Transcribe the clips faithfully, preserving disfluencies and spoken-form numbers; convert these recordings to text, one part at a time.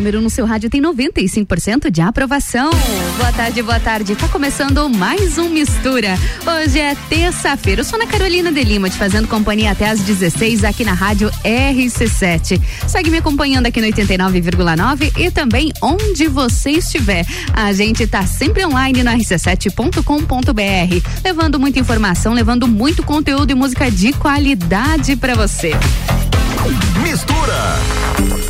número um no seu rádio tem noventa e cinco por cento de aprovação. Boa tarde, boa tarde. Tá começando mais um Mistura. Hoje é terça-feira. Eu sou Ana Carolina de Lima, te fazendo companhia até às dezesseis aqui na Rádio R C sete. Segue me acompanhando aqui no oitenta e nove vírgula nove e também onde você estiver. A gente tá sempre online no R C sete ponto com ponto B R, levando muita informação, levando muito conteúdo e música de qualidade pra você. Mistura.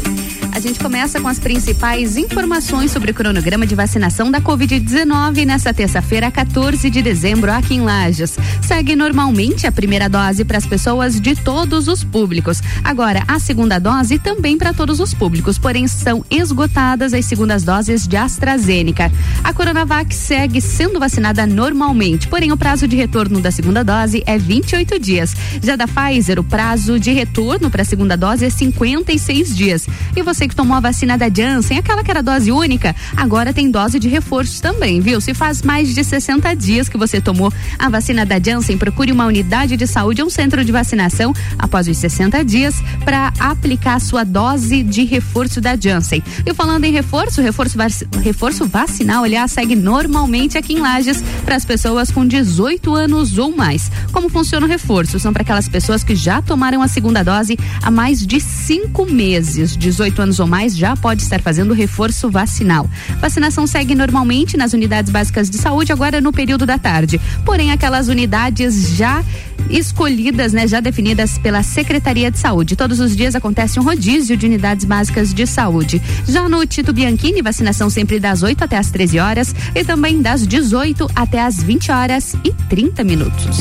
A gente começa com as principais informações sobre o cronograma de vacinação da covid dezenove nesta terça-feira, quatorze de dezembro, aqui em Lages. Segue normalmente a primeira dose para as pessoas de todos os públicos. Agora, a segunda dose também para todos os públicos, porém são esgotadas as segundas doses de AstraZeneca. A Coronavac segue sendo vacinada normalmente, porém o prazo de retorno da segunda dose é vinte e oito dias. Já da Pfizer, o prazo de retorno para a segunda dose é cinquenta e seis dias. E você que tomou a vacina da Janssen, aquela que era dose única, agora tem dose de reforço também, viu? Se faz mais de sessenta dias que você tomou a vacina da Janssen, procure uma unidade de saúde ou um centro de vacinação após os sessenta dias para aplicar a sua dose de reforço da Janssen. E falando em reforço, reforço, vac... reforço vacinal, aliás, segue normalmente aqui em Lages para as pessoas com dezoito anos ou mais. Como funciona o reforço? São para aquelas pessoas que já tomaram a segunda dose há mais de cinco meses, dezoito anos ou mais, já pode estar fazendo reforço vacinal. Vacinação segue normalmente nas unidades básicas de saúde, agora no período da tarde. Porém, aquelas unidades já escolhidas, né, já definidas pela Secretaria de Saúde. Todos os dias acontece um rodízio de unidades básicas de saúde. Já no Tito Bianchini, vacinação sempre das oito até as treze horas e também das dezoito até as vinte horas e trinta minutos.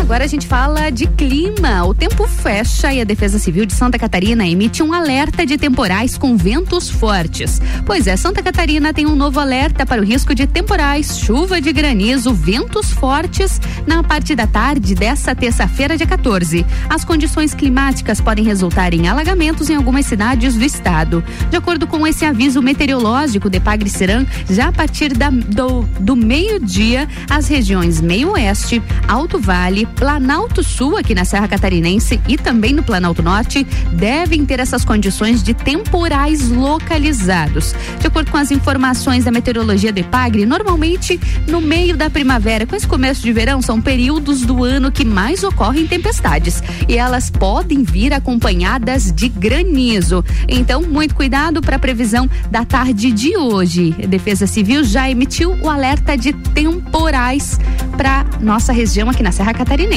Agora a gente fala de clima. O tempo fecha e a Defesa Civil de Santa Catarina emite um alerta de temporais com ventos fortes. Pois é, Santa Catarina tem um novo alerta para o risco de temporais, chuva de granizo, ventos fortes na parte da tarde dessa terça-feira, dia quatorze. As condições climáticas podem resultar em alagamentos em algumas cidades do estado. De acordo com esse aviso meteorológico de Pagre Serã, já a partir da, do, do meio-dia, as regiões meio-oeste, Alto Vale, Planalto Sul, aqui na Serra Catarinense, e também no Planalto Norte, devem ter essas condições de temporais localizados. De acordo com as informações da meteorologia do Epagre, normalmente no meio da primavera, com esse começo de verão, são períodos do ano que mais ocorrem tempestades. E elas podem vir acompanhadas de granizo. Então, muito cuidado para a previsão da tarde de hoje. A Defesa Civil já emitiu o alerta de temporais para nossa região aqui na Serra Catarinense.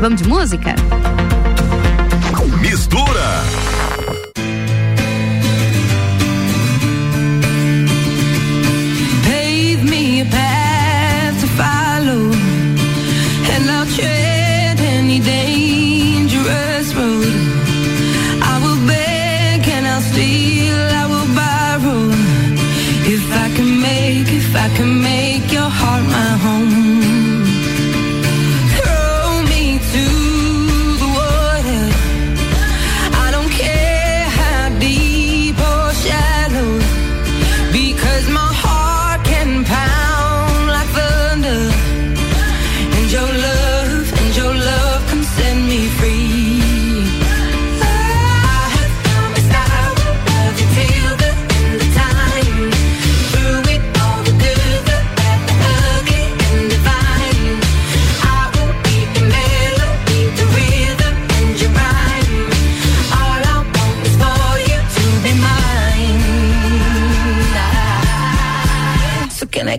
Vamos de música? Mistura. Pave me a path to follow, and I'll tread any dangerous road. I will beg and I'll steal, I will borrow. If I can make, if I can make your heart my home.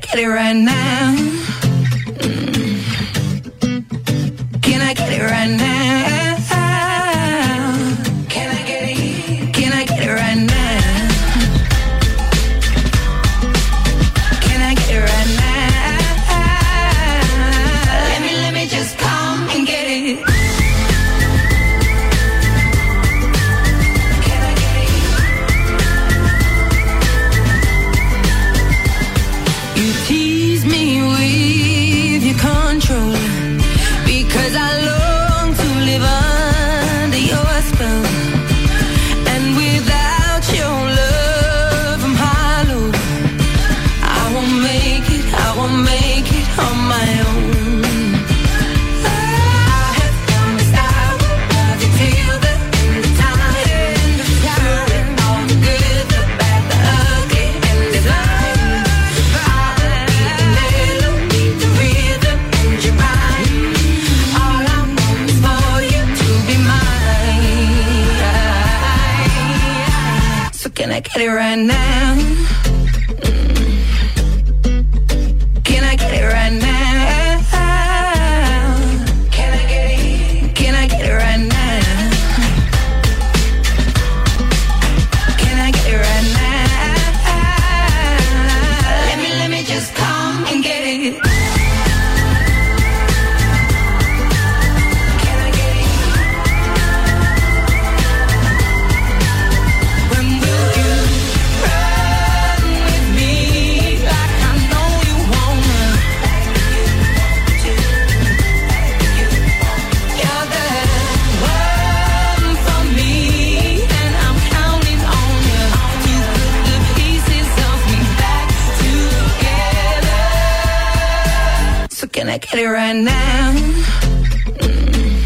Get it right now. Mm. Can I get it right now? right now? Can I get it right now? Can I get it? Can I get it right now? Can I get it right now? Let me, let me just come and get it. Can I get it right now? Mm.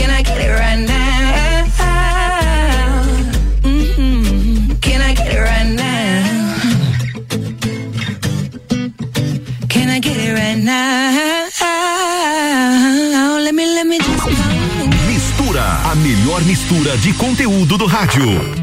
Can I get it right now? Mm-hmm. Can I get it right now? Can I get it right now? Let me, let me just come. Mistura, a melhor mistura de conteúdo do rádio. Eu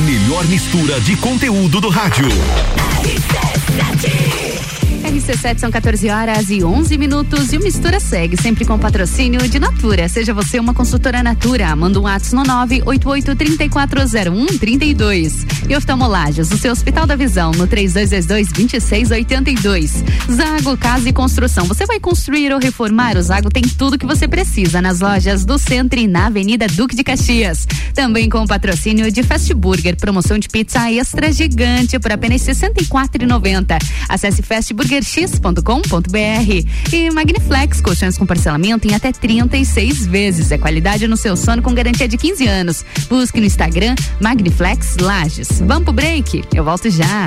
melhor mistura de conteúdo do rádio. R C sete, são quatorze horas e onze minutos e o Mistura segue, sempre com patrocínio de Natura. Seja você uma consultora Natura, manda um WhatsApp no nove oito oito, três quatro zero um, três dois. E Oftalmolages, o seu hospital da visão, no três dois dois dois, dois seis oito dois. Zago Casa e Construção, você vai construir ou reformar? O Zago tem tudo que você precisa nas lojas do centro e na Avenida Duque de Caxias. Também com o patrocínio de Fast Burger, promoção de pizza extra gigante por apenas sessenta e quatro reais e noventa centavos. Acesse Fast Burger x ponto com ponto b r. E Magniflex, colchões com parcelamento em até trinta e seis vezes. É qualidade no seu sono com garantia de quinze anos. Busque no Instagram Magniflex Lages. Vamos pro break? Eu volto já.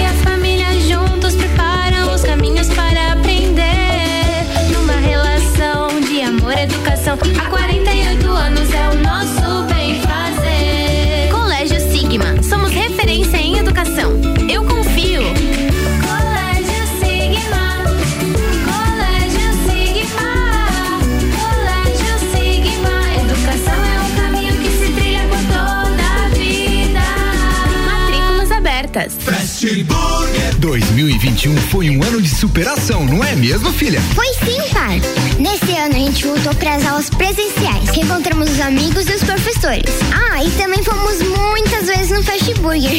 e a família juntos preparam os caminhos para aprender. Numa relação de amor e educação, há quarenta e oito anos é o nosso bem-fazer. Colégio Sigma, somos referência em educação. Eu confio. Colégio Sigma, Colégio Sigma, Colégio Sigma. Educação é um caminho que se trilha por toda a vida. Matrículas abertas. Fast Burger. dois mil e vinte e um foi um ano de superação, não é mesmo, filha? Foi sim, pai. Nesse ano a gente voltou para as aulas presenciais, reencontramos os amigos e os professores. Ah, e também fomos muitas vezes no Fast Burger.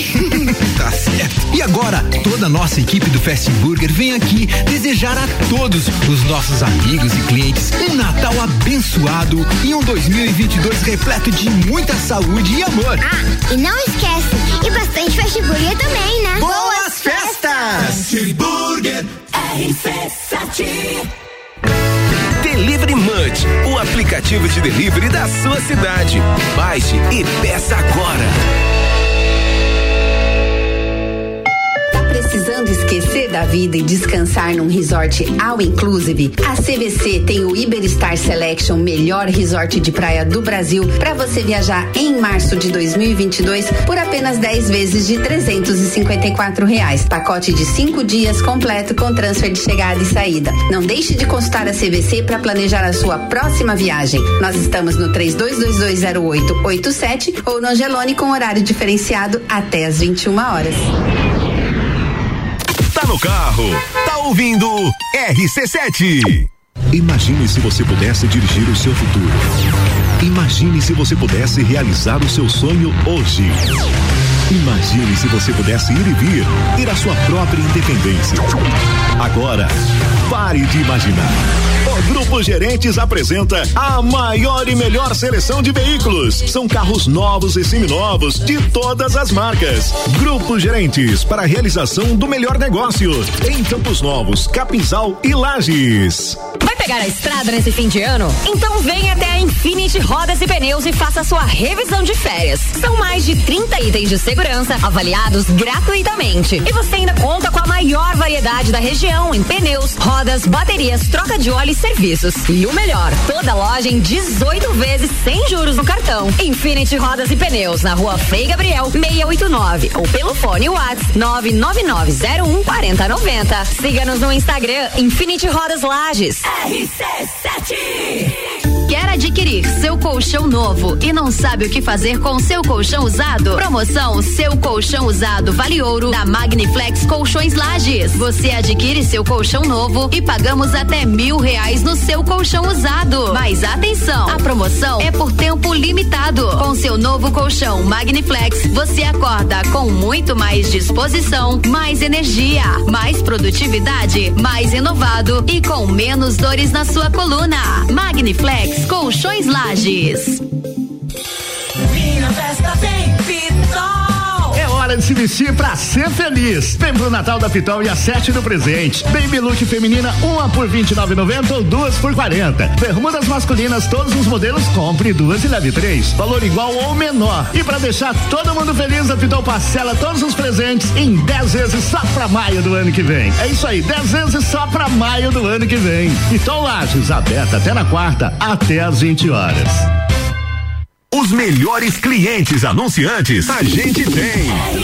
Tá certo. E agora, toda a nossa equipe do Fast Burger vem aqui desejar a todos os nossos amigos e clientes um Natal abençoado e um dois mil e vinte e dois repleto de muita saúde e amor. Ah, e não esquece, e bastante Fast Burger também, né? Boas festas! Fast Burger R C sete. Delivery Munch, o aplicativo de delivery da sua cidade. Baixe e peça agora. Tá precisando esquecer da vida e descansar num resort all inclusive? A C V C tem o Iberstar Selection, melhor resort de praia do Brasil, para você viajar em março de dois mil e vinte e dois por apenas dez vezes de trezentos e cinquenta e quatro reais. Pacote de cinco dias completo com transfer de chegada e saída. Não deixe de consultar a C V C para planejar a sua próxima viagem. Nós estamos no três dois dois dois, zero oito oito sete ou no Angelone com horário diferenciado até às vinte e uma horas. Tá no carro, tá ouvindo R C sete. Imagine se você pudesse dirigir o seu futuro. Imagine se você pudesse realizar o seu sonho hoje. Imagine se você pudesse ir e vir, ter a sua própria independência. Agora, pare de imaginar. O Grupo Gerentes apresenta a maior e melhor seleção de veículos. São carros novos e seminovos de todas as marcas. Grupo Gerentes, para a realização do melhor negócio em Campos Novos, Capinzal e Lages. Vai pegar a estrada nesse fim de ano? Então vem até a Infinite Rodas e Pneus e faça sua revisão de férias. São mais de trinta itens de segurança avaliados gratuitamente. E você ainda conta com a maior variedade da região em pneus, rodas, baterias, troca de óleo e serviços. E o melhor, toda loja em dezoito vezes sem juros no cartão. Infinite Rodas e Pneus, na Rua Frei Gabriel seiscentos e oitenta e nove, ou pelo fone WhatsApp nove nove nove zero um, quatro zero nove zero. Siga-nos no Instagram Infinite Rodas Lages. R C sete. Quer adquirir seu colchão novo e não sabe o que fazer com seu colchão usado? Promoção Seu Colchão Usado Vale Ouro da Magniflex Colchões Lages. Você adquire seu colchão novo e pagamos até mil reais no seu colchão usado. Mas atenção, a promoção é por tempo limitado. Com seu novo colchão Magniflex, você acorda com muito mais disposição, mais energia, mais produtividade, mais renovado e com menos dores na sua coluna. Magniflex Colchões Lages. Minha festa tem Pitol. É hora para de se vestir para ser feliz. Vem pro Natal da Pitol e acerte no presente. Baby look feminina, uma por vinte e nove reais e noventa centavos ou duas por quarenta. Bermudas masculinas, todos os modelos, compre duas e leve três. Valor igual ou menor. E para deixar todo mundo feliz, a Pitol parcela todos os presentes em dez vezes só para maio do ano que vem. É isso aí, dez vezes só para maio do ano que vem. Pitol Lages, aberta até na quarta, até às vinte horas. Os melhores clientes anunciantes a gente tem.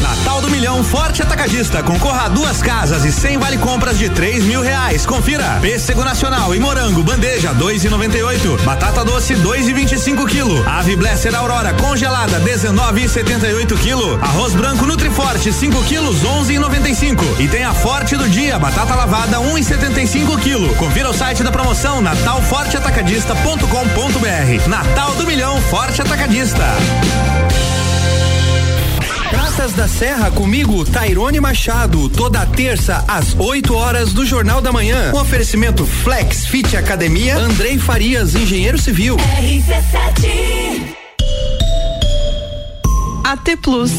Natal do Milhão Forte Atacadista, concorra a duas casas e cem vale compras de três mil reais, confira. Pêssego nacional e morango, bandeja dois e noventa e oito, batata doce dois e vinte e cinco quilo, ave Blesser Aurora congelada dezenove e setenta e oito quilo, arroz branco Nutriforte cinco quilos onze e noventa e cinco, e tem a forte do dia, batata lavada um e setenta e cinco quilo, confira o site da promoção natal forte atacadista ponto com ponto br. Natal do Milhão Forte Atacadista. Praças da Serra, comigo, Tairone Machado, toda terça às oito horas do Jornal da Manhã. Um oferecimento Flex Fit Academia, Andrei Farias, engenheiro civil. R C sete. A T Plus.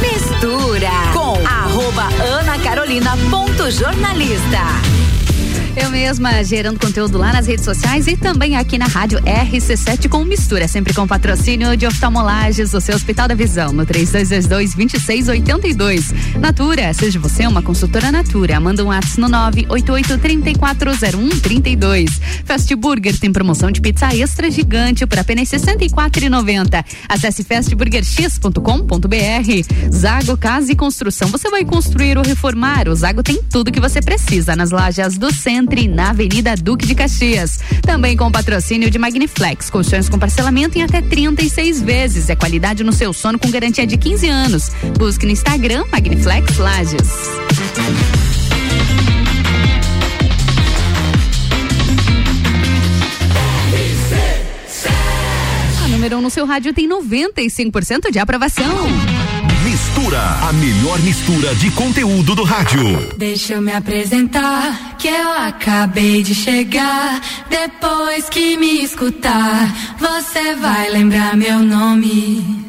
Mistura com arroba anacarolina ponto jornalista. Eu mesma gerando conteúdo lá nas redes sociais e também aqui na Rádio R C sete com Mistura, sempre com patrocínio de Oftalmolages, o seu Hospital da Visão, no três dois dois dois, dois seis oito dois. Natura, seja você uma consultora Natura, manda um WhatsApp no nove oito oito, três quatro zero um, três dois. Fast Burger tem promoção de pizza extra gigante por apenas sessenta e quatro reais e noventa centavos. Acesse fast burger x ponto com ponto br. Zago Casa e Construção, você vai construir ou reformar, o Zago tem tudo que você precisa nas Lajes do Centro, na Avenida Duque de Caxias. Também com o patrocínio de Magniflex, colchões com parcelamento em até trinta e seis vezes. É qualidade no seu sono com garantia de quinze anos. Busque no Instagram Magniflex Lages. A número um no seu rádio tem noventa e cinco por cento de aprovação. Mistura, a melhor mistura de conteúdo do rádio. Deixa eu me apresentar, que eu acabei de chegar. Depois que me escutar, você vai lembrar meu nome.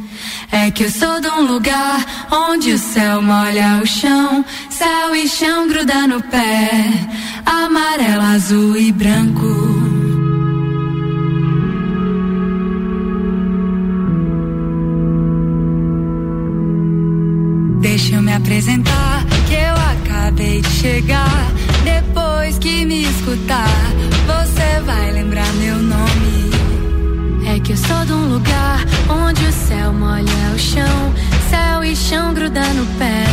É que eu sou de um lugar onde o céu molha o chão. Céu e chão gruda no pé, amarelo, azul e branco. Deixa eu me apresentar, que eu acabei de chegar. Depois que me escutar, você vai lembrar meu nome. É que eu sou de um lugar onde o céu molha o chão. Céu e chão gruda no pé,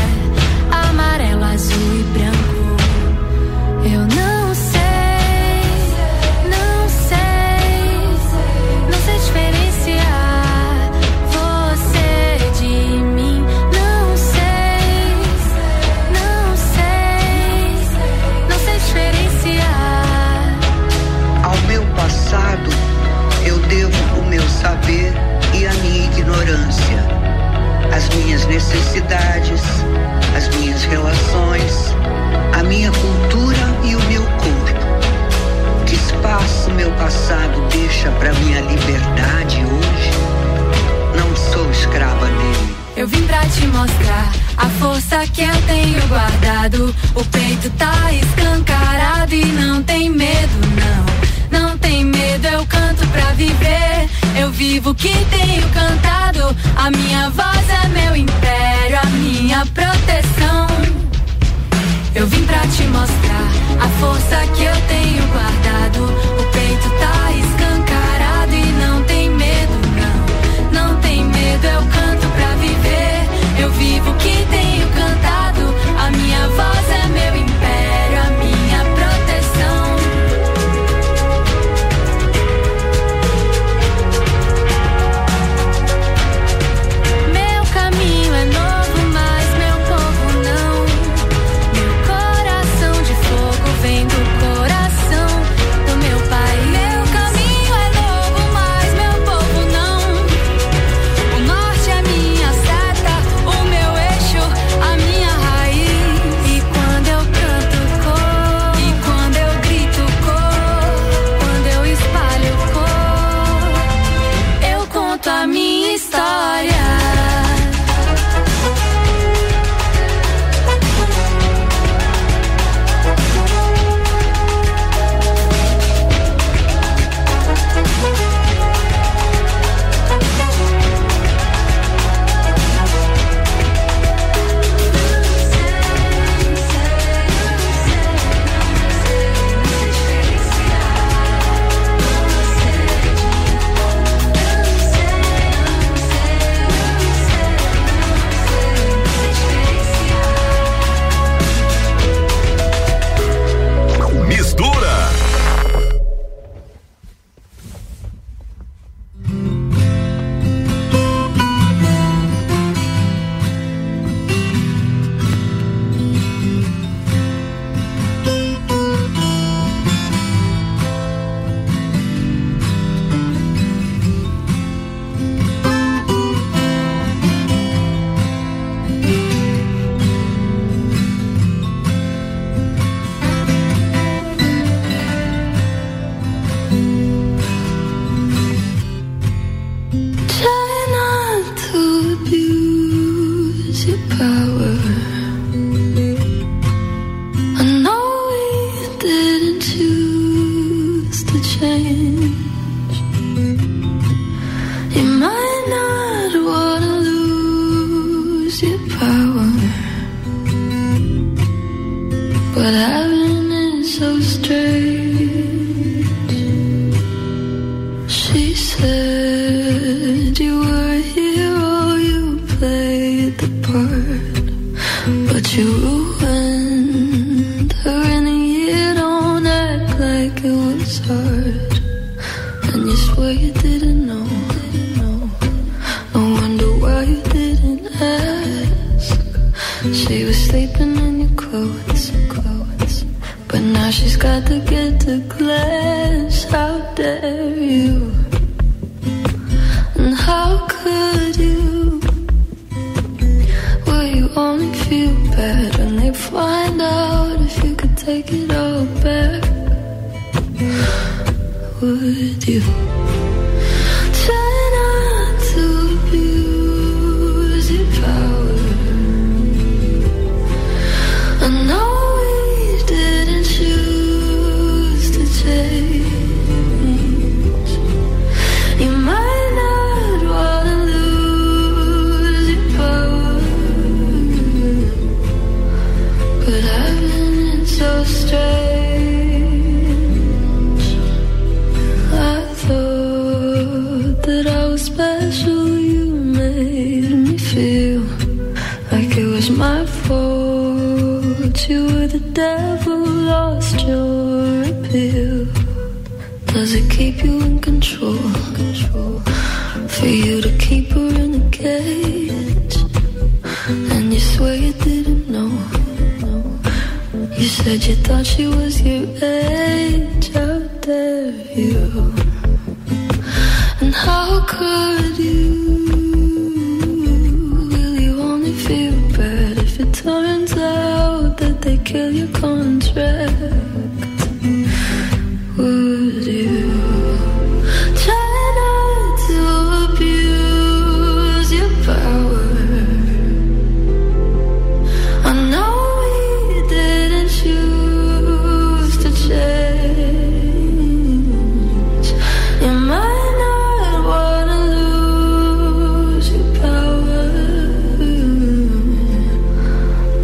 amarelo, azul e branco. Eu não sei, não sei, não sei diferenciar. Passado, eu devo o meu saber e a minha ignorância, as minhas necessidades, as minhas relações, a minha cultura e o meu corpo. Que espaço meu passado deixa para minha liberdade hoje? Não sou escrava dele. Eu vim pra te mostrar a força que eu tenho guardado. O peito tá escancarado e não tem medo, não. Não tem medo, eu canto pra viver. Eu vivo o que tenho cantado. A minha voz é meu império, a minha proteção. Eu vim pra te mostrar a força que eu tenho guardado. O peito tá escancarado e não tem medo, não. Não tem medo, eu canto pra viver. Eu vivo o que tenho cantado. A minha voz é meu império, a minha proteção. Vem do coração do meu pai, meu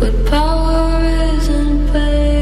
But power isn't paid.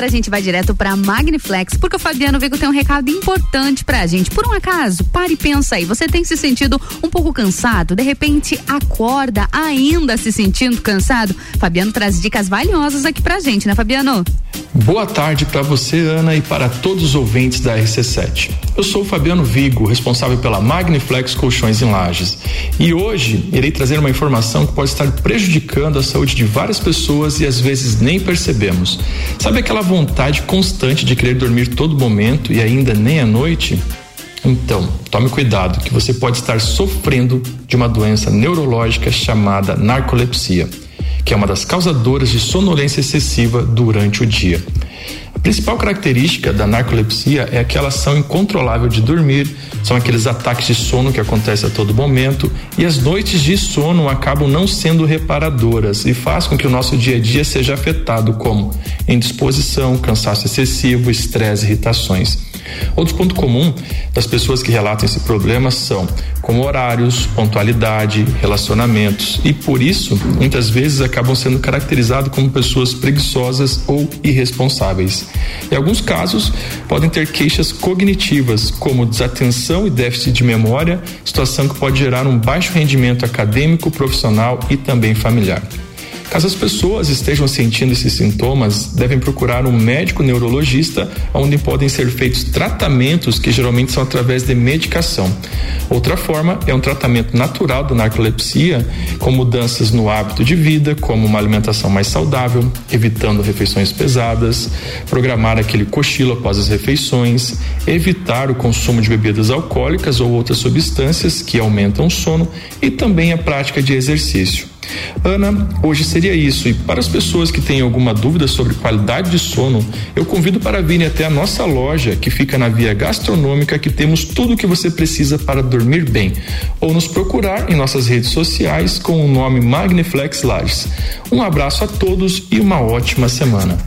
agora a gente vai direto pra Magniflex, porque o Fabiano Vigo tem um recado importante pra gente. Por um acaso, pare e pensa aí, você tem se sentido um pouco cansado? De repente, acorda ainda se sentindo cansado? Fabiano traz dicas valiosas aqui pra gente, né, Fabiano? Boa tarde pra você, Ana, e para todos os ouvintes da R C sete. Eu sou o Fabiano Vigo, responsável pela Magniflex Colchões em Lages. E hoje, irei trazer uma informação que pode estar prejudicando a saúde de várias pessoas e às vezes nem percebemos. Sabe aquela vontade constante de querer dormir todo momento e ainda nem à noite? Então, tome cuidado que você pode estar sofrendo de uma doença neurológica chamada narcolepsia, que é uma das causadoras de sonolência excessiva durante o dia. A principal característica da narcolepsia é aquela ação incontrolável de dormir, são aqueles ataques de sono que acontecem a todo momento, e as noites de sono acabam não sendo reparadoras e faz com que o nosso dia a dia seja afetado, como indisposição, cansaço excessivo, estresse, irritações. Outro ponto comum das pessoas que relatam esse problema são como horários, pontualidade, relacionamentos, e por isso muitas vezes acabam sendo caracterizados como pessoas preguiçosas ou irresponsáveis. Em alguns casos podem ter queixas cognitivas como desatenção e déficit de memória, situação que pode gerar um baixo rendimento acadêmico, profissional e também familiar. Caso as pessoas estejam sentindo esses sintomas, devem procurar um médico neurologista, onde podem ser feitos tratamentos que geralmente são através de medicação. Outra forma é um tratamento natural da narcolepsia, com mudanças no hábito de vida, como uma alimentação mais saudável, evitando refeições pesadas, programar aquele cochilo após as refeições, evitar o consumo de bebidas alcoólicas ou outras substâncias que aumentam o sono e também a prática de exercício. Ana, hoje seria isso, e para as pessoas que têm alguma dúvida sobre qualidade de sono, eu convido para virem até a nossa loja, que fica na Via Gastronômica, que temos tudo o que você precisa para dormir bem, ou nos procurar em nossas redes sociais com o nome Magniflex Lages. Um abraço a todos e uma ótima semana.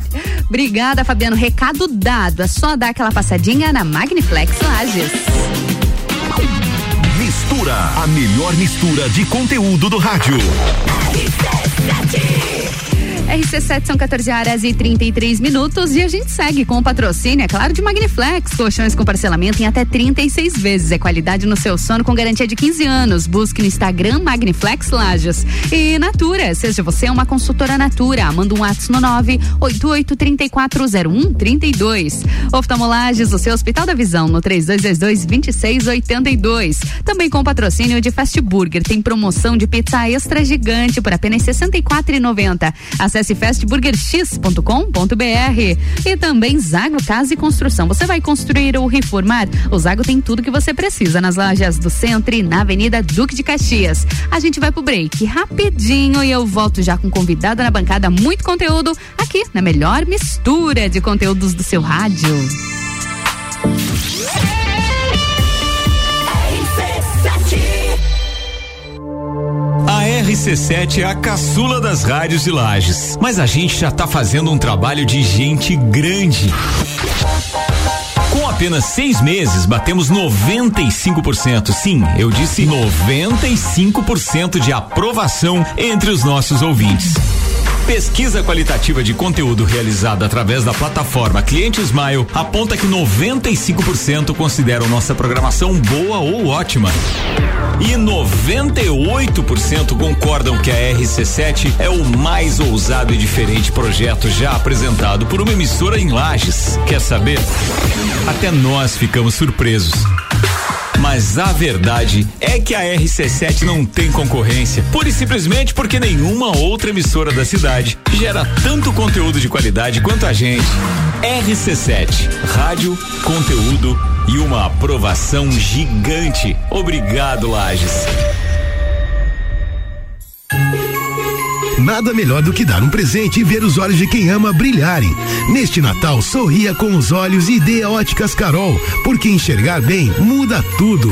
Obrigada, Fabiano, recado dado, é só dar aquela passadinha na Magniflex Lages. Mistura, a melhor mistura de conteúdo do rádio. R C sete, são quatorze horas e trinta e três minutos, e a gente segue com o patrocínio, é claro, de Magniflex, colchões com parcelamento em até trinta e seis vezes, é qualidade no seu sono com garantia de quinze anos, busque no Instagram Magniflex Lages. E Natura, seja você uma consultora Natura, manda um WhatsApp no nove oito oito três quatro zero um três dois. Oftalmolages, o seu hospital da visão, no três dois dois dois, dois seis oito dois. Também com o patrocínio de Fast Burger, tem promoção de pizza extra gigante por apenas sessenta e quatro reais e noventa. Acesse fast burger x ponto com ponto b r. E também Zago Casa e Construção. Você vai construir ou reformar? O Zago tem tudo que você precisa nas lojas do centro e na Avenida Duque de Caxias. A gente vai pro break rapidinho e eu volto já com convidada na bancada, muito conteúdo aqui na melhor mistura de conteúdos do seu rádio. A R C sete é a caçula das rádios de Lages, mas a gente já tá fazendo um trabalho de gente grande. Com apenas seis meses, batemos noventa e cinco por cento. Sim, eu disse noventa e cinco por cento de aprovação entre os nossos ouvintes. Pesquisa qualitativa de conteúdo realizada através da plataforma Cliente Smile aponta que noventa e cinco por cento consideram nossa programação boa ou ótima. E noventa e oito por cento concordam que a R C sete é o mais ousado e diferente projeto já apresentado por uma emissora em Lages. Quer saber? Até nós ficamos surpresos. Mas a verdade é que a R C sete não tem concorrência, pura e simplesmente porque nenhuma outra emissora da cidade gera tanto conteúdo de qualidade quanto a gente. R C sete, rádio, conteúdo e uma aprovação gigante. Obrigado, Lages. Nada melhor do que dar um presente e ver os olhos de quem ama brilharem. Neste Natal, sorria com os olhos e dê a Óticas Carol, porque enxergar bem muda tudo.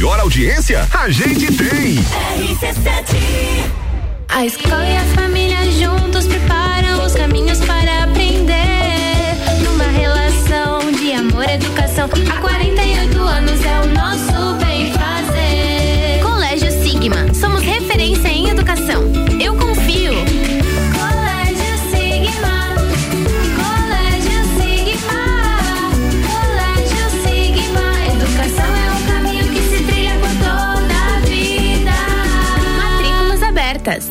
audiência a gente tem. R C sete. A escola e a família juntos preparam os caminhos para aprender. Numa relação de amor e educação. Há quarenta e oito anos é o nosso bem fazer. Colégio Sigma. Somos referência em educação. Eu confio. Colégio Sigma. Colégio Sigma. Colégio Sigma. Educação é um caminho que se trilha por toda a vida. Matrículas abertas.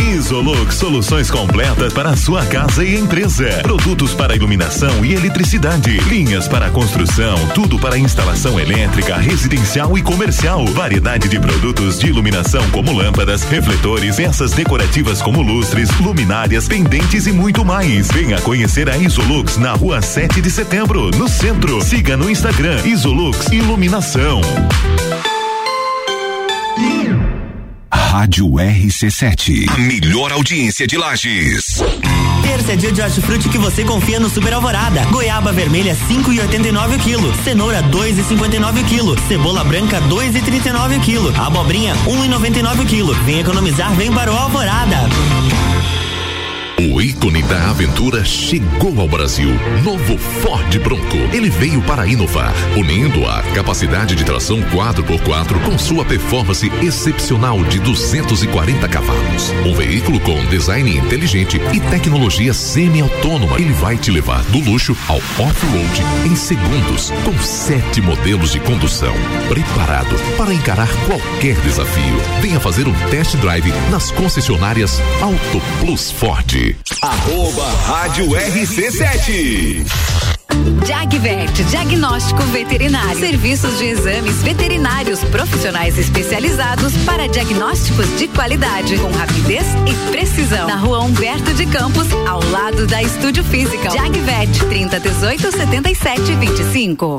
Isolux, soluções completas para a sua casa e empresa. Produtos para iluminação e eletricidade, linhas para construção, tudo para instalação elétrica, residencial e comercial. Variedade de produtos de iluminação como lâmpadas, refletores, peças decorativas como lustres, luminárias, pendentes e muito mais. Venha conhecer a Isolux na Rua sete de Setembro, no centro. Siga no Instagram Isolux Iluminação. Rádio R C sete. A melhor audiência de Lages. Terça é dia de hortifruti que você confia no Super Alvorada. Goiaba vermelha cinco e oitenta e nove o quilo, cenoura dois e cinquenta e nove o quilo, cebola branca dois e trinta e nove o quilo, abobrinha um e noventa e nove o quilo. Vem economizar, vem para o Alvorada. O ícone da aventura chegou ao Brasil. Novo Ford Bronco. Ele veio para inovar, unindo a capacidade de tração quatro por quatro com sua performance excepcional de duzentos e quarenta cavalos. Um veículo com design inteligente e tecnologia semi-autônoma. Ele vai te levar do luxo ao off-road em segundos, com sete modelos de condução. Preparado para encarar qualquer desafio. Venha fazer um test drive nas concessionárias Auto Plus Ford. Arroba Rádio R C sete. Jagvet, diagnóstico veterinário. Serviços de exames veterinários profissionais especializados para diagnósticos de qualidade, com rapidez e precisão. Na Rua Humberto de Campos, ao lado da Estúdio Física. Jagvet, trinta, dezoito, setenta e sete, vinte e cinco.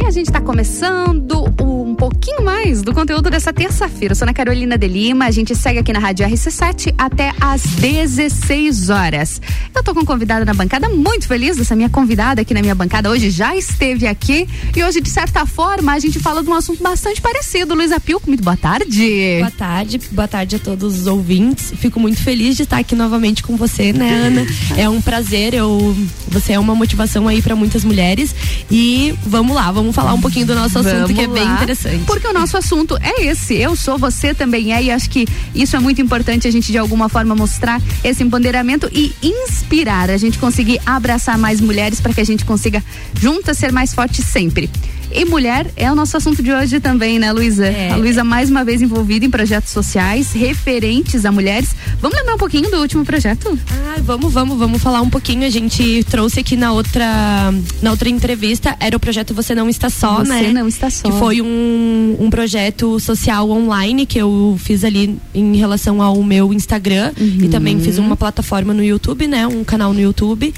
E a gente está começando um pouquinho mais do conteúdo dessa terça-feira. Eu sou Ana Carolina de Lima, a gente segue aqui na Rádio R C sete até às dezesseis horas. Eu tô com um convidado na bancada, muito feliz dessa minha convidada aqui na minha bancada hoje, já esteve aqui e hoje, de certa forma, a gente fala de um assunto bastante parecido. Luísa Pilco, muito boa tarde. Boa tarde, boa tarde a todos os ouvintes. Fico muito feliz de estar aqui novamente com você, né, Ana? É um prazer, eu, você é uma motivação aí para muitas mulheres e vamos lá, vamos falar um pouquinho do nosso assunto, vamos que é lá, bem interessante. Porque o nosso assunto é esse, eu sou, você também é, e acho que isso é muito importante, a gente de alguma forma mostrar esse empoderamento e inspirar, a gente conseguir abraçar mais mulheres para que a gente consiga juntas ser mais forte sempre. E mulher é o nosso assunto de hoje também, né, Luísa? É. A Luísa mais uma vez envolvida em projetos sociais referentes a mulheres. Vamos lembrar um pouquinho do último projeto? Ah, vamos, vamos, vamos falar um pouquinho. A gente trouxe aqui na outra, na outra entrevista, era o projeto Você Não Está Só, Você né? Você Não Está Só. Que foi um, um projeto social online que eu fiz ali em relação ao meu Instagram, uhum, e também fiz uma plataforma no YouTube, né? Um canal no YouTube.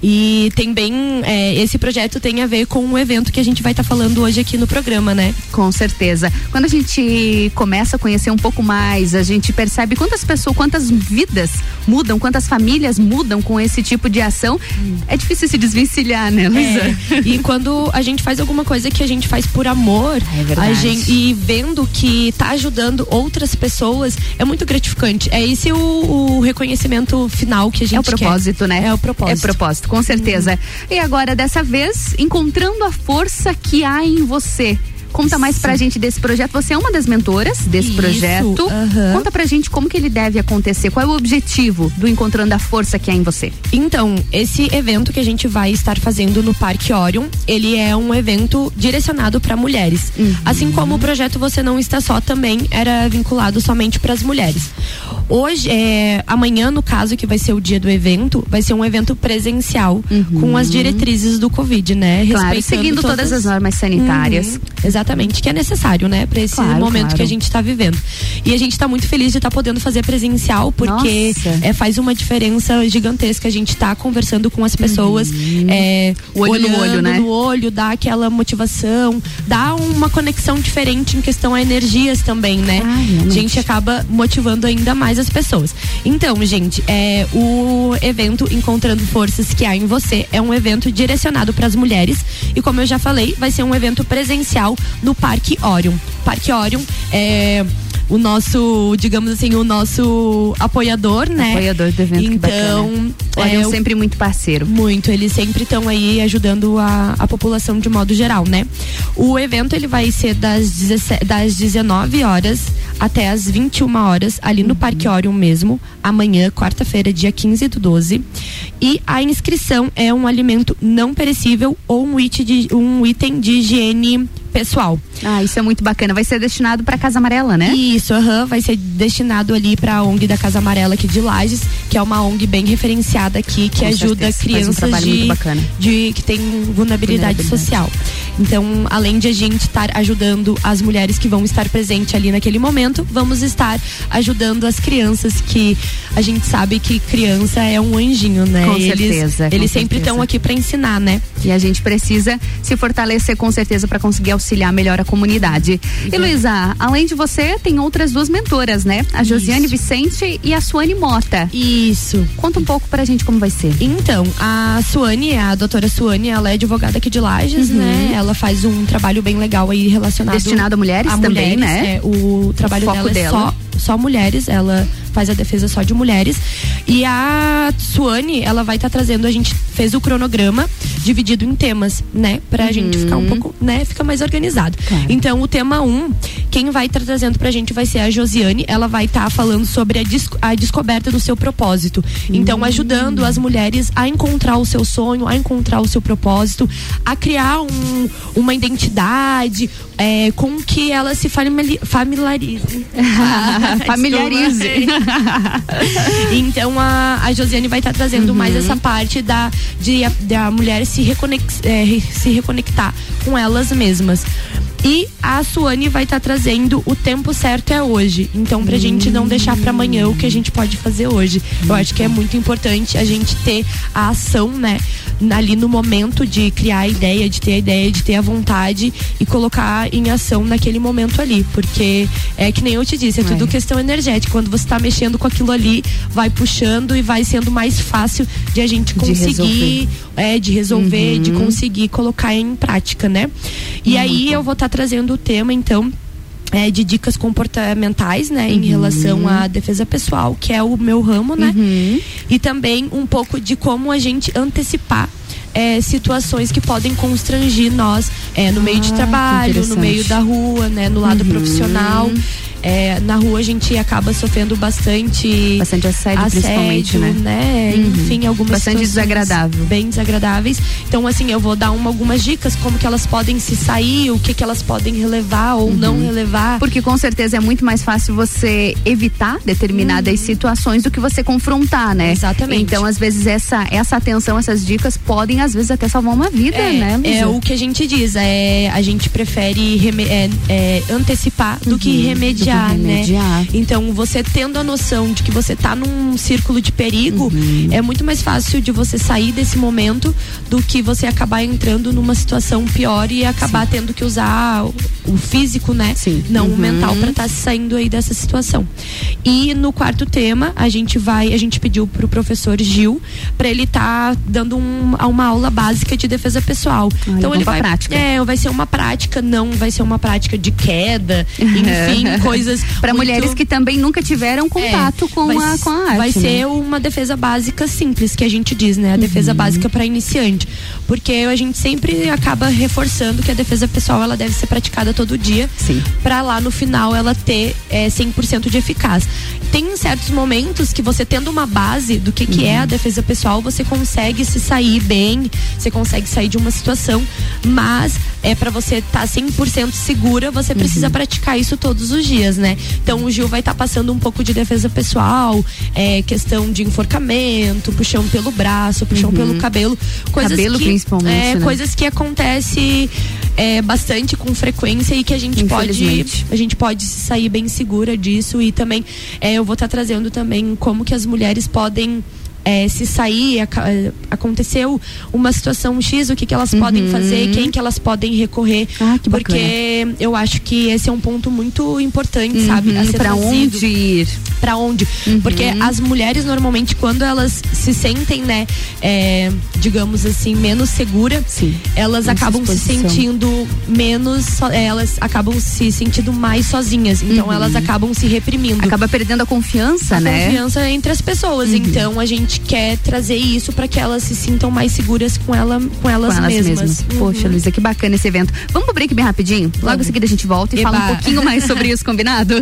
E tem bem, é, esse projeto tem a ver com um evento que a gente vai estar tá falando hoje aqui no programa, né? Com certeza. Quando a gente começa a conhecer um pouco mais, a gente percebe quantas pessoas, quantas vidas mudam, quantas famílias mudam com esse tipo de ação. Hum. É difícil se desvencilhar, né, Luísa? É. E quando a gente faz alguma coisa que a gente faz por amor, é verdade, a gente, e vendo que tá ajudando outras pessoas, é muito gratificante. É esse o, o reconhecimento final que a gente quer. É o propósito, quer, né? É o propósito. É o propósito, com certeza. Hum. E agora, dessa vez, encontrando a força que há em você. Conta mais pra gente desse projeto, você é uma das mentoras desse Isso, projeto, uhum. Conta pra gente como que ele deve acontecer, qual é o objetivo do Encontrando a Força que há em você? Então, esse evento que a gente vai estar fazendo no Parque Orion, ele é um evento direcionado pra mulheres, uhum, assim como o projeto Você Não Está Só também era vinculado somente pras mulheres. Hoje, é, amanhã no caso, que vai ser o dia do evento, vai ser um evento presencial, uhum, com as diretrizes do Covid, né? Claro, respeitando seguindo todas, todas as normas sanitárias. Uhum. Exatamente. Exatamente, que é necessário, né? Pra esse claro, momento claro. que a gente tá vivendo. E a gente tá muito feliz de estar tá podendo fazer presencial, porque é, faz uma diferença gigantesca. A gente tá conversando com as pessoas, uhum, é, olho olhando no olho, né? No olho, dá aquela motivação, dá uma conexão diferente em questão a energias também, né? Ai, a gente acaba motivando ainda mais as pessoas. Então, gente, é, o evento Encontrando Forças que há em Você é um evento direcionado para as mulheres e, como eu já falei, vai ser um evento presencial no Parque Orion. Parque Orion é o nosso, digamos assim, o nosso apoiador, né? Apoiador do evento, então, que bacana. É, Orion sempre muito parceiro. Muito, eles sempre estão aí ajudando a, a população de modo geral, né? O evento, ele vai ser das, dezessete, das dezenove horas até as vinte e uma horas, ali no, uhum, Parque Orion mesmo, amanhã, quarta-feira, dia quinze do doze. E a inscrição é um alimento não perecível ou um item de, um item de higiene pessoal. Ah, isso é muito bacana. Vai ser destinado para Casa Amarela, né? Isso, aham, uhum, vai ser destinado ali para a ONG da Casa Amarela aqui de Lages, que é uma ONG bem referenciada aqui, que Com ajuda certeza. crianças um de, de que tem vulnerabilidade, vulnerabilidade social. Então, além de a gente estar ajudando as mulheres que vão estar presentes ali naquele momento, vamos estar ajudando as crianças, que a gente sabe que criança é um anjinho, né? Com eles, certeza. Eles com sempre estão aqui para ensinar, né? E a gente precisa se fortalecer, com certeza, para conseguir auxiliar melhor a comunidade. Exato. E Luísa, além de você, tem outras duas mentoras, né? A Josiane Isso. Vicente e a Suane Mota. Isso. Conta um pouco pra gente como vai ser. Então, a Suane, a doutora Suane, ela é advogada aqui de Lages, uhum, né? Ela faz um trabalho bem legal aí relacionado... Destinado a mulheres a também, mulheres, né? É, o trabalho o dela, dela é só... só mulheres, ela faz a defesa só de mulheres, e a Suane, ela vai estar tá trazendo, a gente fez o cronograma dividido em temas, né, pra, uhum, gente ficar um pouco, né, ficar mais organizado. Claro. Então, o tema um, quem vai estar tá trazendo pra gente vai ser a Josiane, ela vai estar tá falando sobre a, desco, a descoberta do seu propósito, então, uhum, ajudando as mulheres a encontrar o seu sonho, a encontrar o seu propósito, a criar um, uma identidade, é, com que ela se familiarize. Familiarize. Então a, a Josiane vai estar tá trazendo, uhum, mais essa parte da, de, da mulher se, reconect, é, se reconectar com elas mesmas. E a Suane vai estar tá trazendo o tempo certo é hoje. Então, pra hum. gente não deixar pra amanhã o que a gente pode fazer hoje. Eu acho que é muito importante a gente ter a ação, né? Ali no momento de criar a ideia, de ter a ideia, de ter a vontade e colocar em ação naquele momento ali. Porque é que nem eu te disse, é tudo é. questão energética. Quando você tá mexendo com aquilo ali, vai puxando e vai sendo mais fácil de a gente conseguir, de resolver, é, de, resolver uhum. de conseguir colocar em prática, né? E uhum. aí eu vou estar tá trazendo o tema, então, é, de dicas comportamentais, né, uhum. em relação à defesa pessoal, que é o meu ramo, né, uhum. e também um pouco de como a gente antecipar é, situações que podem constrangir nós é, no meio ah, de trabalho, no meio da rua, né, no lado uhum. profissional. É, na rua a gente acaba sofrendo bastante bastante assédio, assédio principalmente, né? né? Uhum. Enfim, algumas bastante desagradável. Bem desagradáveis. Então, assim, eu vou dar uma, algumas dicas como que elas podem se sair, o que que elas podem relevar ou uhum. não relevar. Porque com certeza é muito mais fácil você evitar determinadas uhum. situações do que você confrontar, né? Exatamente. Então, às vezes, essa, essa atenção, essas dicas podem, às vezes, até salvar uma vida, é, né? Luísa? É o que a gente diz, é, a gente prefere reme, é, é, antecipar uhum. do que remediar. Né? Então, você tendo a noção de que você tá num círculo de perigo, uhum. é muito mais fácil de você sair desse momento do que você acabar entrando numa situação pior e acabar Sim. tendo que usar o físico, né? Sim. Não uhum. o mental para estar tá saindo aí dessa situação. E no quarto tema, a gente vai, a gente pediu pro professor Gil para ele estar tá dando um, uma aula básica de defesa pessoal. Ah, então ele vai prática. É, vai ser uma prática, não vai ser uma prática de queda, enfim, coisa para muito... mulheres que também nunca tiveram contato é, com, vai, a, com a arte. Vai né? ser uma defesa básica simples, que a gente diz, né? A uhum. defesa básica para iniciante. Porque a gente sempre acaba reforçando que a defesa pessoal, ela deve ser praticada todo dia. Sim. Pra lá no final ela ter é, cem por cento de eficácia. Tem certos momentos que você tendo uma base do que, que uhum. é a defesa pessoal, você consegue se sair bem, você consegue sair de uma situação, mas é para você estar tá cem por cento segura, você uhum. precisa praticar isso todos os dias. Né? Então o Gil vai estar tá passando um pouco de defesa pessoal, é, questão de enforcamento, puxão pelo braço, puxão uhum. pelo cabelo, coisas cabelo que, principalmente, é, né? coisas que acontece é, bastante com frequência e que a gente pode a gente pode sair bem segura disso. E também é, eu vou estar tá trazendo também como que as mulheres podem É, se sair, ac- aconteceu uma situação X, o que, que elas uhum. podem fazer, quem que elas podem recorrer. Ah, que bacana. Porque eu acho que esse é um ponto muito importante, uhum. sabe? Pra onde ir? Pra onde? Uhum. Porque as mulheres normalmente, quando elas se sentem, né, é, digamos assim, menos segura, Sim. elas Nessa acabam exposição. se sentindo menos, so- elas acabam se sentindo mais sozinhas. Então uhum. elas acabam se reprimindo. Acaba perdendo a confiança, a né? confiança entre as pessoas. Uhum. Então a gente quer trazer isso para que elas se sintam mais seguras com, ela, com, elas, com elas mesmas. mesmas. Uhum. Poxa, Luísa, que bacana esse evento. Vamos pro break bem rapidinho? Logo Vamos. em seguida a gente volta e Eba. fala um pouquinho mais sobre isso, combinado?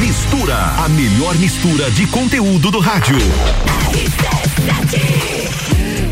Mistura, a melhor mistura de conteúdo do rádio.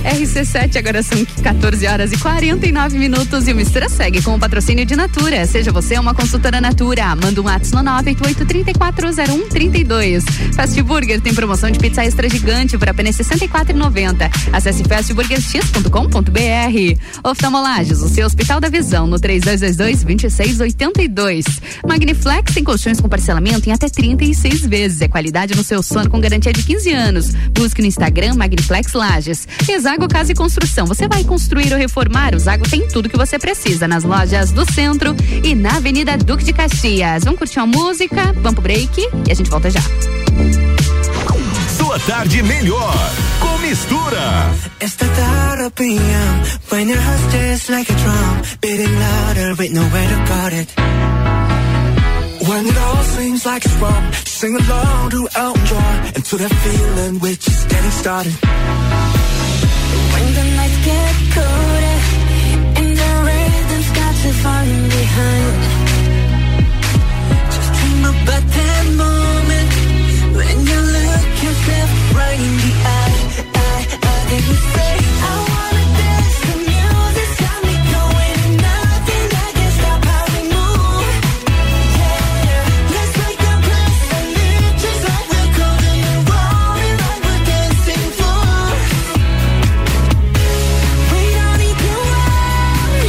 R C sete, agora são quatorze horas e quarenta e nove minutos e o Mistura segue com o patrocínio de Natura. Seja você uma consultora Natura, manda um WhatsApp no nove oito oito, três quatro zero um, três dois. Fast Burger tem promoção de pizza extra gigante por apenas sessenta e quatro reais e noventa centavos. Acesse fast burger x ponto com ponto b r. Oftalmolages, o seu hospital da visão, no três dois dois dois, dois seis oito dois. Magniflex tem colchões com parcelamento em até trinta e seis vezes. É qualidade no seu sono com garantia de quinze anos. Busque no Instagram Magniflex Lages. Zago Casa e Construção. Você vai construir ou reformar? O Zago tem tudo que você precisa nas lojas do centro e na Avenida Duque de Caxias. Vamos curtir uma música, vamos pro break e a gente volta já. Sua tarde melhor com Mistura. Esta tarde opinião, when your heart just like a drum, beating louder with nowhere to guard it. When it all seems like it's wrong, sing along to Elton John and to that feeling we're just getting started. Get colder and the rhythm's got you falling behind. Just dream about that moment when you look yourself right in the eye. I, I, then you say I wanna dance. The music's got me going, nothing that can stop how we move. Yeah, let's make a place and live just like we're golden and rolling like we're dancing for. We don't need to worry.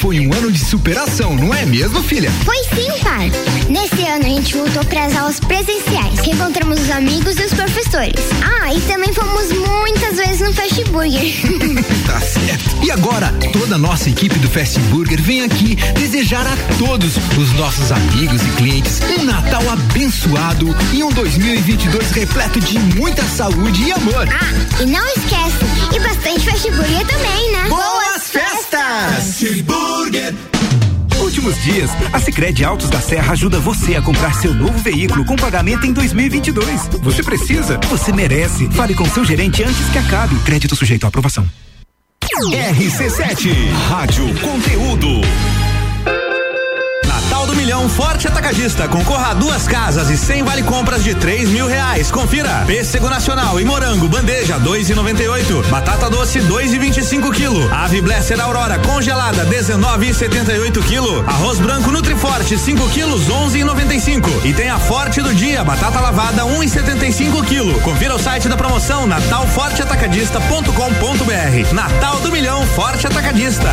Foi um ano de superação, não é mesmo, filha? Foi sim, pai. Nesse ano a gente voltou para as aulas presenciais, reencontramos os amigos e os professores. Ah, e também fomos muitas vezes no Fast Burger. Tá certo. E agora, toda a nossa equipe do Fast Burger vem aqui desejar a todos os nossos amigos e clientes um Natal abençoado e um dois mil e vinte e dois repleto de muita saúde e amor. Ah, e não esquece, e bastante Fast Burger também, né? Boas festas! Fast Burger! Últimos dias, a Sicredi Autos da Serra ajuda você a comprar seu novo veículo com pagamento em dois mil e vinte e dois. Você precisa, você merece. Fale com seu gerente antes que acabe. Crédito sujeito à aprovação. R C sete, Rádio Conteúdo. Natal do Milhão Forte Atacadista, concorra a duas casas e cem vale compras de três mil reais, confira. Pêssego nacional e morango, bandeja dois e noventa e oito, batata doce dois e vinte e cinco quilo, ave Blesser Aurora congelada dezenove e setenta e oito quilo, arroz branco Nutriforte cinco quilos onze e noventa e cinco, e tem a forte do dia, batata lavada um e setenta e cinco quilo, confira o site da promoção natal forte atacadista ponto com ponto b r. Natal do Milhão Forte Atacadista.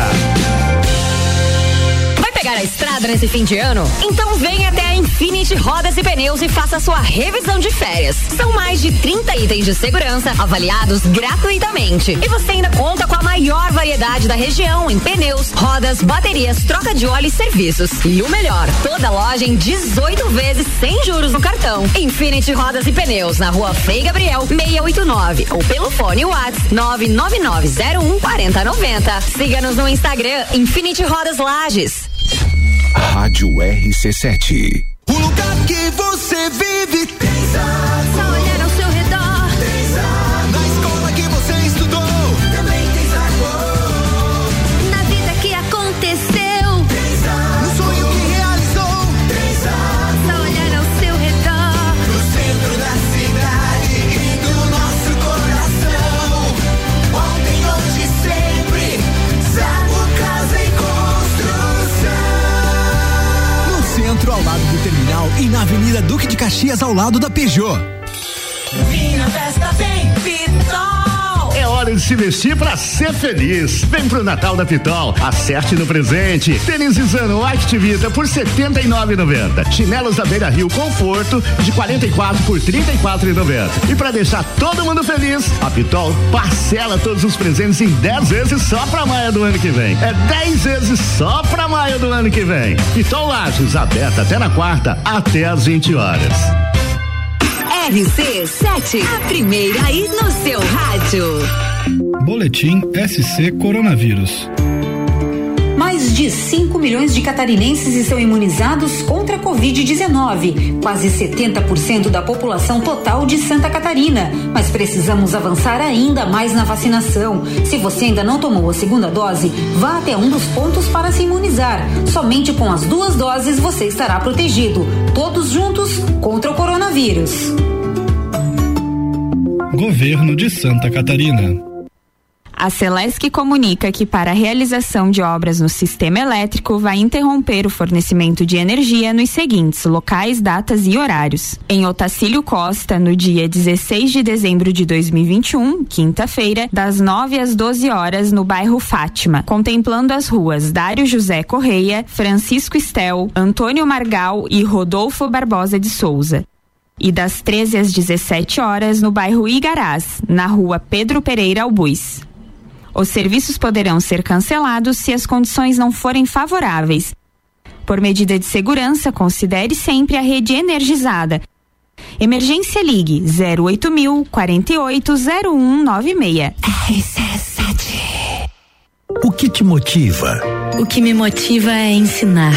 Pegar a estrada nesse fim de ano? Então vem até a Infinite Rodas e Pneus e faça sua revisão de férias. São mais de trinta itens de segurança avaliados gratuitamente. E você ainda conta com a maior variedade da região em pneus, rodas, baterias, troca de óleo e serviços. E o melhor, toda loja em dezoito vezes sem juros no cartão. Infinite Rodas e Pneus, na rua Frei Gabriel seiscentos e oitenta e nove, ou pelo fone WhatsApp nove nove nove zero um quatro zero nove zero. Siga-nos no Instagram Infinite Rodas Lages. Rádio R C sete. O lugar que você vive tem Zago. Só olhar ao seu redor tem Zago. Na escola que você estudou também tem Zago. Na vida que aconteceu tem Zago. No sonho que realizou tem Zago. Só olhar ao seu redor, no centro da cidade e do nosso coração. Ontem, hoje, sempre, Zago Casa e Construção. Centro, ao lado do terminal, e na Avenida Duque de Caxias, ao lado da Peugeot. Vem na festa, vem Pitol! É hora de se vestir pra ser feliz. Vem pro Natal da Pitol, acerte no presente. Tênis Isano Activita por setenta e nove reais e noventa centavos. Chinelos da Beira Rio Conforto de quarenta e quatro por trinta e quatro reais e noventa centavos. E pra deixar todo mundo feliz, a Pitol parcela todos os presentes em dez vezes só pra maio do ano que vem. É dez vezes só pra maio do ano que vem. Pitol Lages, aberta até na quarta, até às vinte horas. R C sete, a primeira aí no seu rádio. Boletim S C Coronavírus. Mais de cinco milhões de catarinenses estão imunizados contra a covid dezenove, quase setenta por cento da população total de Santa Catarina. Mas precisamos avançar ainda mais na vacinação. Se você ainda não tomou a segunda dose, vá até um dos pontos para se imunizar. Somente com as duas doses você estará protegido. Todos juntos contra o coronavírus. Governo de Santa Catarina. A Celesc comunica que para a realização de obras no sistema elétrico vai interromper o fornecimento de energia nos seguintes locais, datas e horários. Em Otacílio Costa, no dia dezesseis de dezembro de dois mil e vinte e um, quinta-feira, das nove às doze horas no bairro Fátima, contemplando as ruas Dário José Correia, Francisco Estel, Antônio Margal e Rodolfo Barbosa de Souza. E das treze às dezessete horas no bairro Igarás, na rua Pedro Pereira Albuiz. Os serviços poderão ser cancelados se as condições não forem favoráveis. Por medida de segurança, considere sempre a rede energizada. Emergência Ligue zero oito zero zero quatro oito zero um nove seis. R C sete. O que te motiva? O que me motiva é ensinar.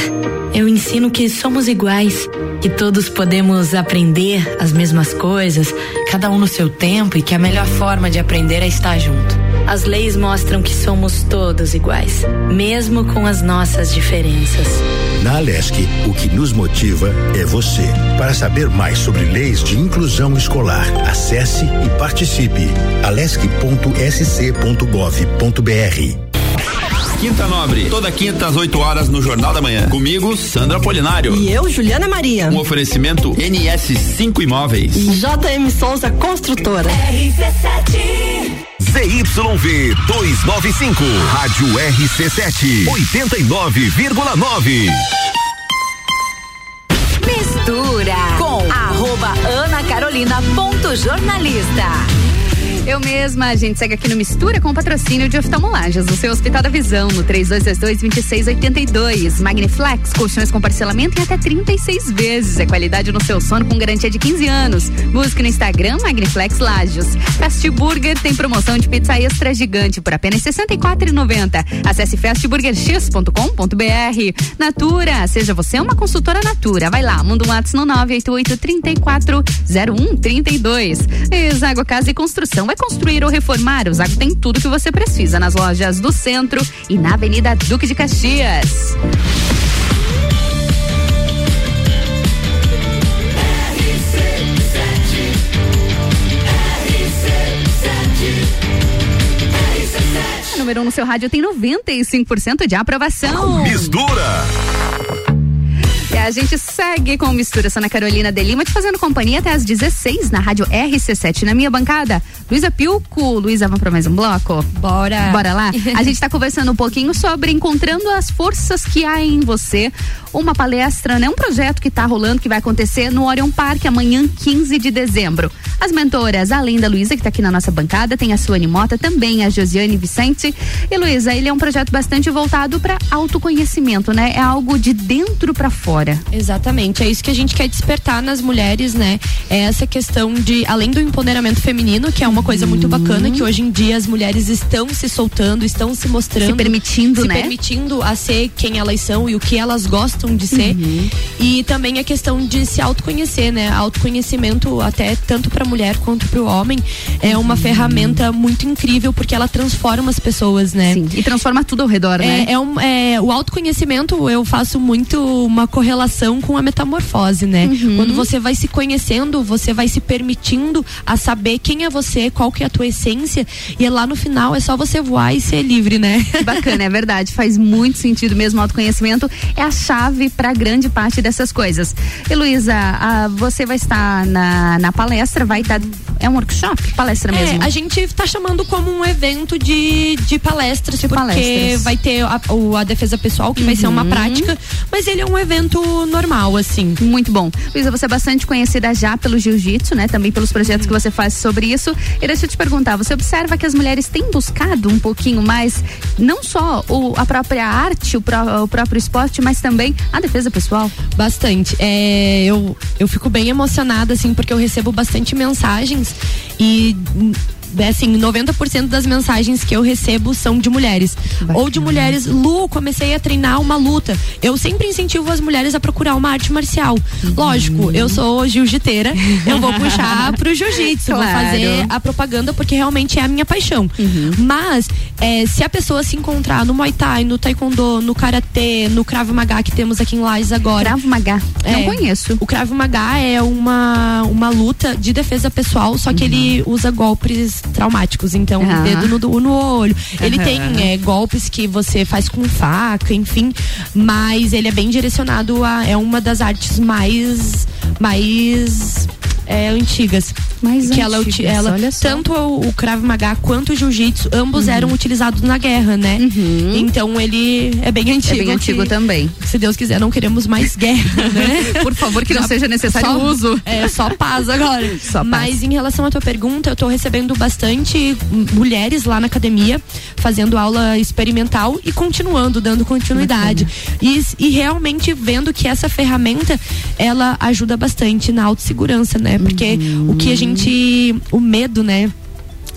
Eu ensino que somos iguais, que todos podemos aprender as mesmas coisas, cada um no seu tempo, e que a melhor forma de aprender é estar junto. As leis mostram que somos todos iguais, mesmo com as nossas diferenças. Na Alesc, o que nos motiva é você. Para saber mais sobre leis de inclusão escolar, acesse e participe. alesc ponto s c ponto gov ponto br. Quinta Nobre, toda quinta às oito horas no Jornal da Manhã. Comigo, Sandra Polinário. E eu, Juliana Maria. Um oferecimento N S cinco Imóveis. E J M Souza Construtora. R C sete. Z Y V duzentos e noventa e cinco. Rádio R C sete, oitenta e nove vírgula nove. Mistura com arroba Ana Carolina ponto jornalista. Eu mesma, a gente segue aqui no Mistura com o patrocínio de Oftalmolages, o seu Hospital da Visão, no três dois dois dois, dois seis oito dois. Magniflex, colchões com parcelamento em até trinta e seis vezes. É qualidade no seu sono com garantia de quinze anos. Busque no Instagram Magniflex Lages. Fast Burger tem promoção de pizza extra gigante por apenas sessenta e quatro reais e noventa centavos. Acesse fast burger x ponto com ponto br. Natura, seja você uma consultora Natura. Vai lá, manda um WhatsApp no nove oito oito, três quatro zero um, três dois. Zago Casa e Construção. Construir ou reformar, o Zago tem tudo que você precisa nas lojas do centro e na Avenida Duque de Caxias. A número um no seu rádio tem noventa e cinco por cento de aprovação. Mistura! E a gente segue com Mistura. Santa Carolina de Lima te fazendo companhia até às dezesseis na Rádio R C sete. Na minha bancada, Luísa Pilco. Luísa, vamos para mais um bloco? Bora. Bora lá? A gente está conversando um pouquinho sobre encontrando as forças que há em você. Uma palestra, né? Um projeto que está rolando, que vai acontecer no Orion Parque amanhã, quinze de dezembro. As mentoras, além da Luísa, que está aqui na nossa bancada, tem a Suane Mota, também a Josiane Vicente. E Luísa, ele é um projeto bastante voltado para autoconhecimento, né? É algo de dentro para fora. Exatamente, é isso que a gente quer despertar nas mulheres, né? É essa questão de, além do empoderamento feminino, que é uma coisa muito bacana, que hoje em dia as mulheres estão se soltando, estão se mostrando, se permitindo, se né? permitindo a ser quem elas são e o que elas gostam de ser. Uhum. E também a questão de se autoconhecer, né? Autoconhecimento, até tanto pra mulher quanto pro homem, é uma uhum. ferramenta muito incrível, porque ela transforma as pessoas, né? Sim. E transforma tudo ao redor, é, né? É um, é, o autoconhecimento, eu faço muito uma correlação relação com a metamorfose, né? Uhum. Quando você vai se conhecendo, você vai se permitindo a saber quem é você, qual que é a tua essência, e lá no final é só você voar e ser livre, né? Bacana, é verdade, faz muito sentido mesmo. O autoconhecimento é a chave para grande parte dessas coisas. E Luísa, você vai estar na, na palestra, vai estar, é um workshop? Palestra mesmo? É, a gente tá chamando como um evento de, de palestras, de porque palestras. Vai ter a, a defesa pessoal, que uhum. vai ser uma prática, mas ele é um evento muito normal, assim. Muito bom. Luísa, você é bastante conhecida já pelo jiu-jitsu, né? Também pelos projetos que você faz sobre isso. E deixa eu te perguntar, você observa que as mulheres têm buscado um pouquinho mais, não só o, a própria arte, o, pró, o próprio esporte, mas também a defesa pessoal? Bastante. É, eu, eu fico bem emocionada, assim, porque eu recebo bastante mensagens e... assim, noventa por cento das mensagens que eu recebo são de mulheres. Bacana. Ou de mulheres, Lu, comecei a treinar uma luta. Eu sempre incentivo as mulheres a procurar uma arte marcial. Uhum. Lógico, eu sou jiu-jiteira, eu vou puxar pro jiu-jitsu, claro. Vou fazer a propaganda porque realmente é a minha paixão. Uhum. Mas, é, se a pessoa se encontrar no Muay Thai, no Taekwondo, no Karatê, no Krav Maga que temos aqui em Lages agora. Krav Maga, é, não conheço. O Krav Maga é uma, uma luta de defesa pessoal, só que uhum. ele usa golpes traumáticos, então uhum. dedo no, no olho, uhum. ele tem é, golpes que você faz com faca, enfim, mas ele é bem direcionado a, é uma das artes mais mais é, antigas. Mais que antigas, ela, ela tanto o, o Krav Maga quanto o jiu-jitsu, ambos uhum. eram utilizados na guerra, né? Uhum. Então ele é bem antigo. É bem antigo que, também. Se Deus quiser, não queremos mais guerra, né? Por favor, que não, não seja necessário só, uso. É, só paz agora. Só paz. Mas em relação à tua pergunta, eu tô recebendo bastante mulheres lá na academia, fazendo aula experimental e continuando, dando continuidade. E, e realmente vendo que essa ferramenta, ela ajuda bastante na autossegurança, né? Porque uhum. o que a gente o medo, né?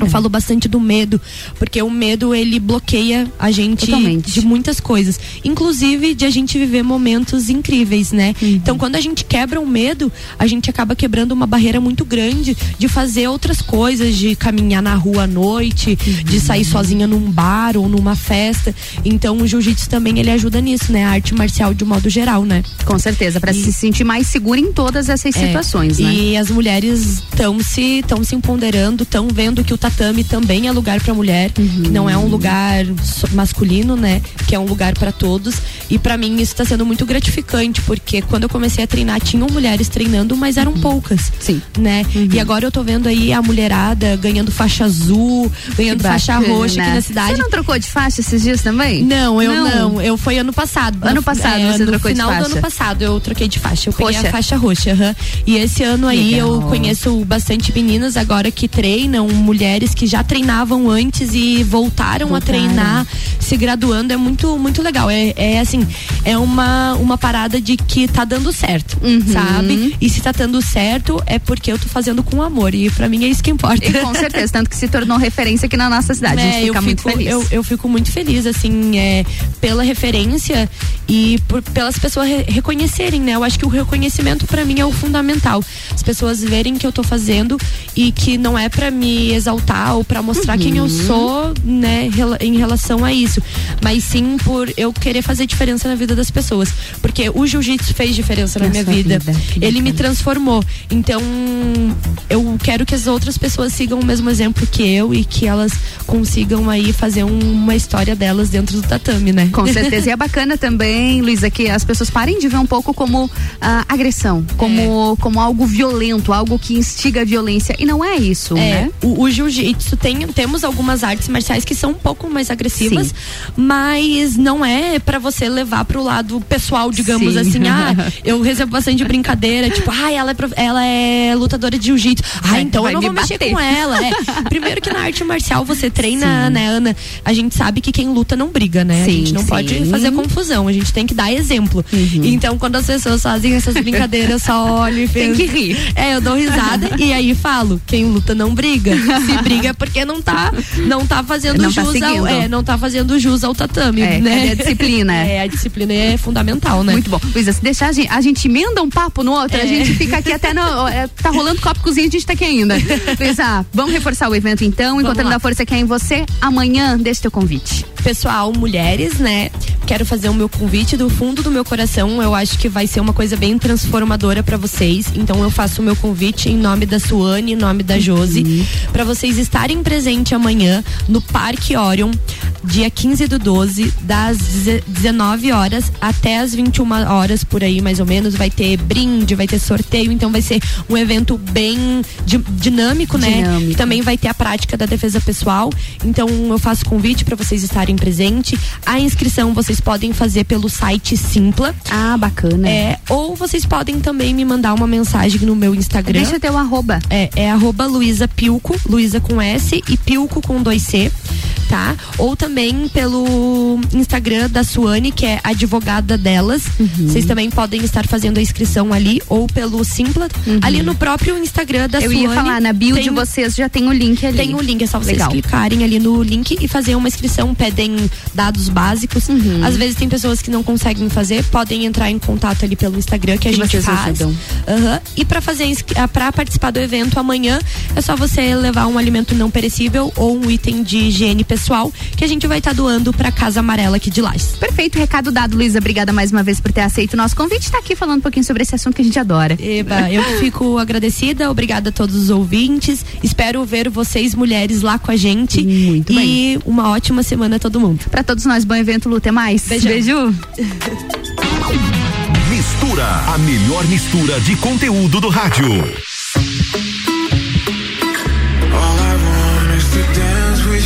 Eu é. falo bastante do medo, porque o medo ele bloqueia a gente totalmente de muitas coisas, inclusive de a gente viver momentos incríveis, né? Uhum. Então quando a gente quebra o medo, a gente acaba quebrando uma barreira muito grande de fazer outras coisas, de caminhar na rua à noite, uhum. de sair sozinha num bar ou numa festa. Então o jiu-jitsu também ele ajuda nisso, né? A arte marcial de um modo geral, né? Com certeza, para se sentir mais segura em todas essas é. situações, né? E as mulheres estão se, tão se empoderando, estão vendo que o tatame também é lugar pra mulher, uhum. que não é um lugar masculino, né? Que é um lugar pra todos. E pra mim isso tá sendo muito gratificante, porque quando eu comecei a treinar, tinham mulheres treinando, mas eram uhum. poucas. Sim. Né? Uhum. E agora eu tô vendo aí a mulherada ganhando faixa azul, ganhando faixa roxa aqui na cidade. Você não trocou de faixa esses dias também? Não, eu não. não. Eu foi ano passado. Ano passado é, você trocou de faixa? No final do ano passado eu troquei de faixa. Eu peguei roxa. a faixa roxa. Uhum. E esse ano aí legal. Eu conheço bastante meninas agora que treinam, mulheres que já treinavam antes e voltaram, voltaram a treinar, se graduando. É muito, muito legal, é, é assim, é uma, uma parada de que tá dando certo, uhum. sabe? E se tá dando certo, é porque eu tô fazendo com amor, e pra mim é isso que importa. E com certeza, tanto que se tornou referência aqui na nossa cidade, é, a gente fica eu muito fico, feliz. Eu, eu fico muito feliz, assim, é, pela referência e por, pelas pessoas re- reconhecerem, né? Eu acho que o reconhecimento pra mim é o fundamental, as pessoas verem que eu tô fazendo e que não é pra me exaltar ou pra mostrar uhum. quem eu sou, né, em relação a isso, mas sim por eu querer fazer diferença na vida das pessoas, porque o jiu-jitsu fez diferença na, na minha vida, vida. ele me transformou, então eu quero que as outras pessoas sigam o mesmo exemplo que eu e que elas consigam aí fazer um, uma história delas dentro do tatame, né? Com certeza, e é bacana também, Luísa, que as pessoas parem de ver um pouco como ah, agressão, como, é. como algo violento, algo que instiga a violência, e não é isso, é, né? O, o jiu-jitsu Isso tem, temos algumas artes marciais que são um pouco mais agressivas, sim. mas não é pra você levar pro lado pessoal, digamos sim. assim. Ah, eu recebo bastante brincadeira, tipo, ah, ela é, ela é lutadora de jiu-jitsu. Ah, então vai, eu não me vou bater. mexer com ela. É. Primeiro que na arte marcial você treina, sim. né, Ana? A gente sabe que quem luta não briga, né? Sim, a gente não sim. pode fazer confusão, a gente tem que dar exemplo. Uhum. Então, quando as pessoas fazem essas brincadeiras, eu só olho e penso. Tem que rir. É, eu dou risada e aí falo, quem luta não briga. Se briga porque não tá, não tá fazendo não jus tá ao, é, não tá fazendo jus ao tatame, é, né? É a disciplina. É, a disciplina é fundamental, né? Muito bom. Luísa, se deixar, a gente, a gente emenda um papo no outro, é. a gente fica aqui até, no, tá rolando copo cozinha e a gente tá aqui ainda. Luísa, vamos reforçar o evento então, encontrando a força que é em você, amanhã deixa teu convite. Pessoal, mulheres, né? Quero fazer o meu convite do fundo do meu coração, eu acho que vai ser uma coisa bem transformadora pra vocês, então eu faço o meu convite em nome da Suane, em nome da Josi, uhum. pra vocês estarem presentes amanhã no Parque Orion, dia quinze do doze, das dezenove horas até as vinte e uma horas, por aí mais ou menos, vai ter brinde, vai ter sorteio, então vai ser um evento bem di- dinâmico, né? Dinâmico. Também vai ter a prática da defesa pessoal, então eu faço convite para vocês estarem presentes. A inscrição vocês podem fazer pelo site Simpla. Ah, bacana. É, ou vocês podem também me mandar uma mensagem no meu Instagram. Deixa eu ter um arroba. É, é arroba Luísa Pilco, Luísa com S e Pilco com dois C, tá? Ou também pelo Instagram da Suane, que é advogada delas. Uhum. Vocês também podem estar fazendo a inscrição ali, ou pelo Simpla. Uhum. Ali no próprio Instagram da eu Suane. Eu ia falar, na bio tem, de vocês já tem o link ali. Tem o link, é só vocês Legal. clicarem ali no link e fazer uma inscrição. Pedem dados básicos. Uhum. Às vezes tem pessoas que não conseguem fazer, podem entrar em contato ali pelo Instagram, que, que a gente faz. Uhum. E pra, fazer, pra participar do evento amanhã, é só você levar um alimento não perecível ou um item de higiene pessoal, que a gente vai estar tá doando pra Casa Amarela aqui de Lages. Perfeito, recado dado, Luísa. Obrigada mais uma vez por ter aceito o nosso convite. Está aqui falando um pouquinho sobre esse assunto que a gente adora. Eba, eu fico agradecida. Obrigada a todos os ouvintes. Espero ver vocês, mulheres, lá com a gente. Muito bem. E uma ótima semana a todo mundo. Pra todos nós, bom evento, Lu. Até mais. Beijão. Beijo. Mistura, a melhor mistura de conteúdo do rádio.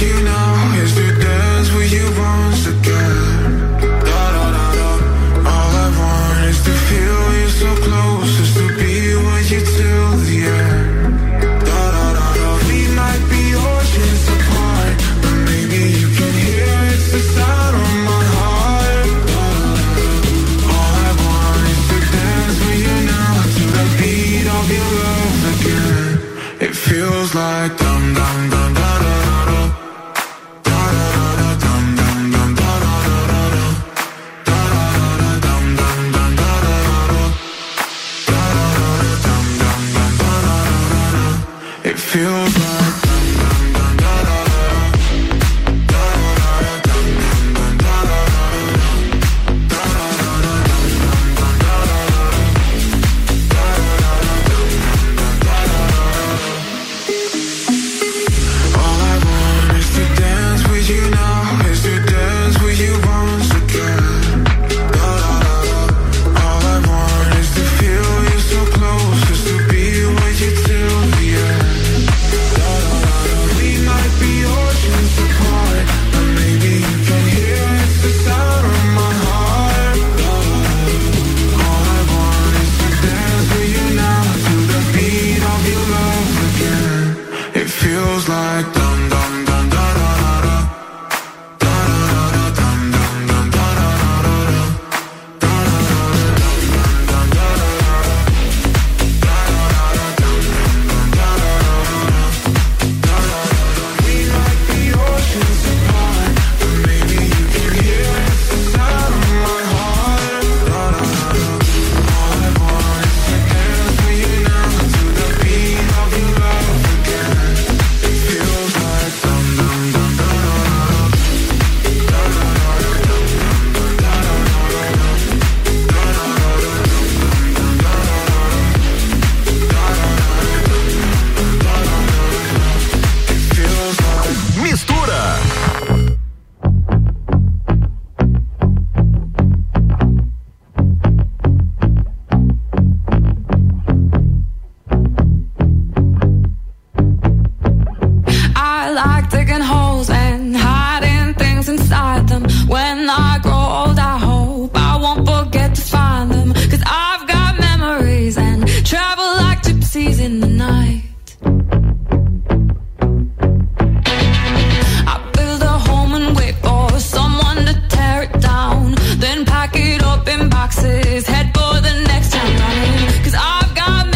You know is to dance with you once again. Da, da, da, da. All I want is to feel you so close, is to be with you till the end. Da, da, da, da. We might be oceans apart, but maybe you can hear it's the sound of my heart. Da, da, da. All I want is to dance with you now, to the beat of your love again. It feels like dum dum dum dum.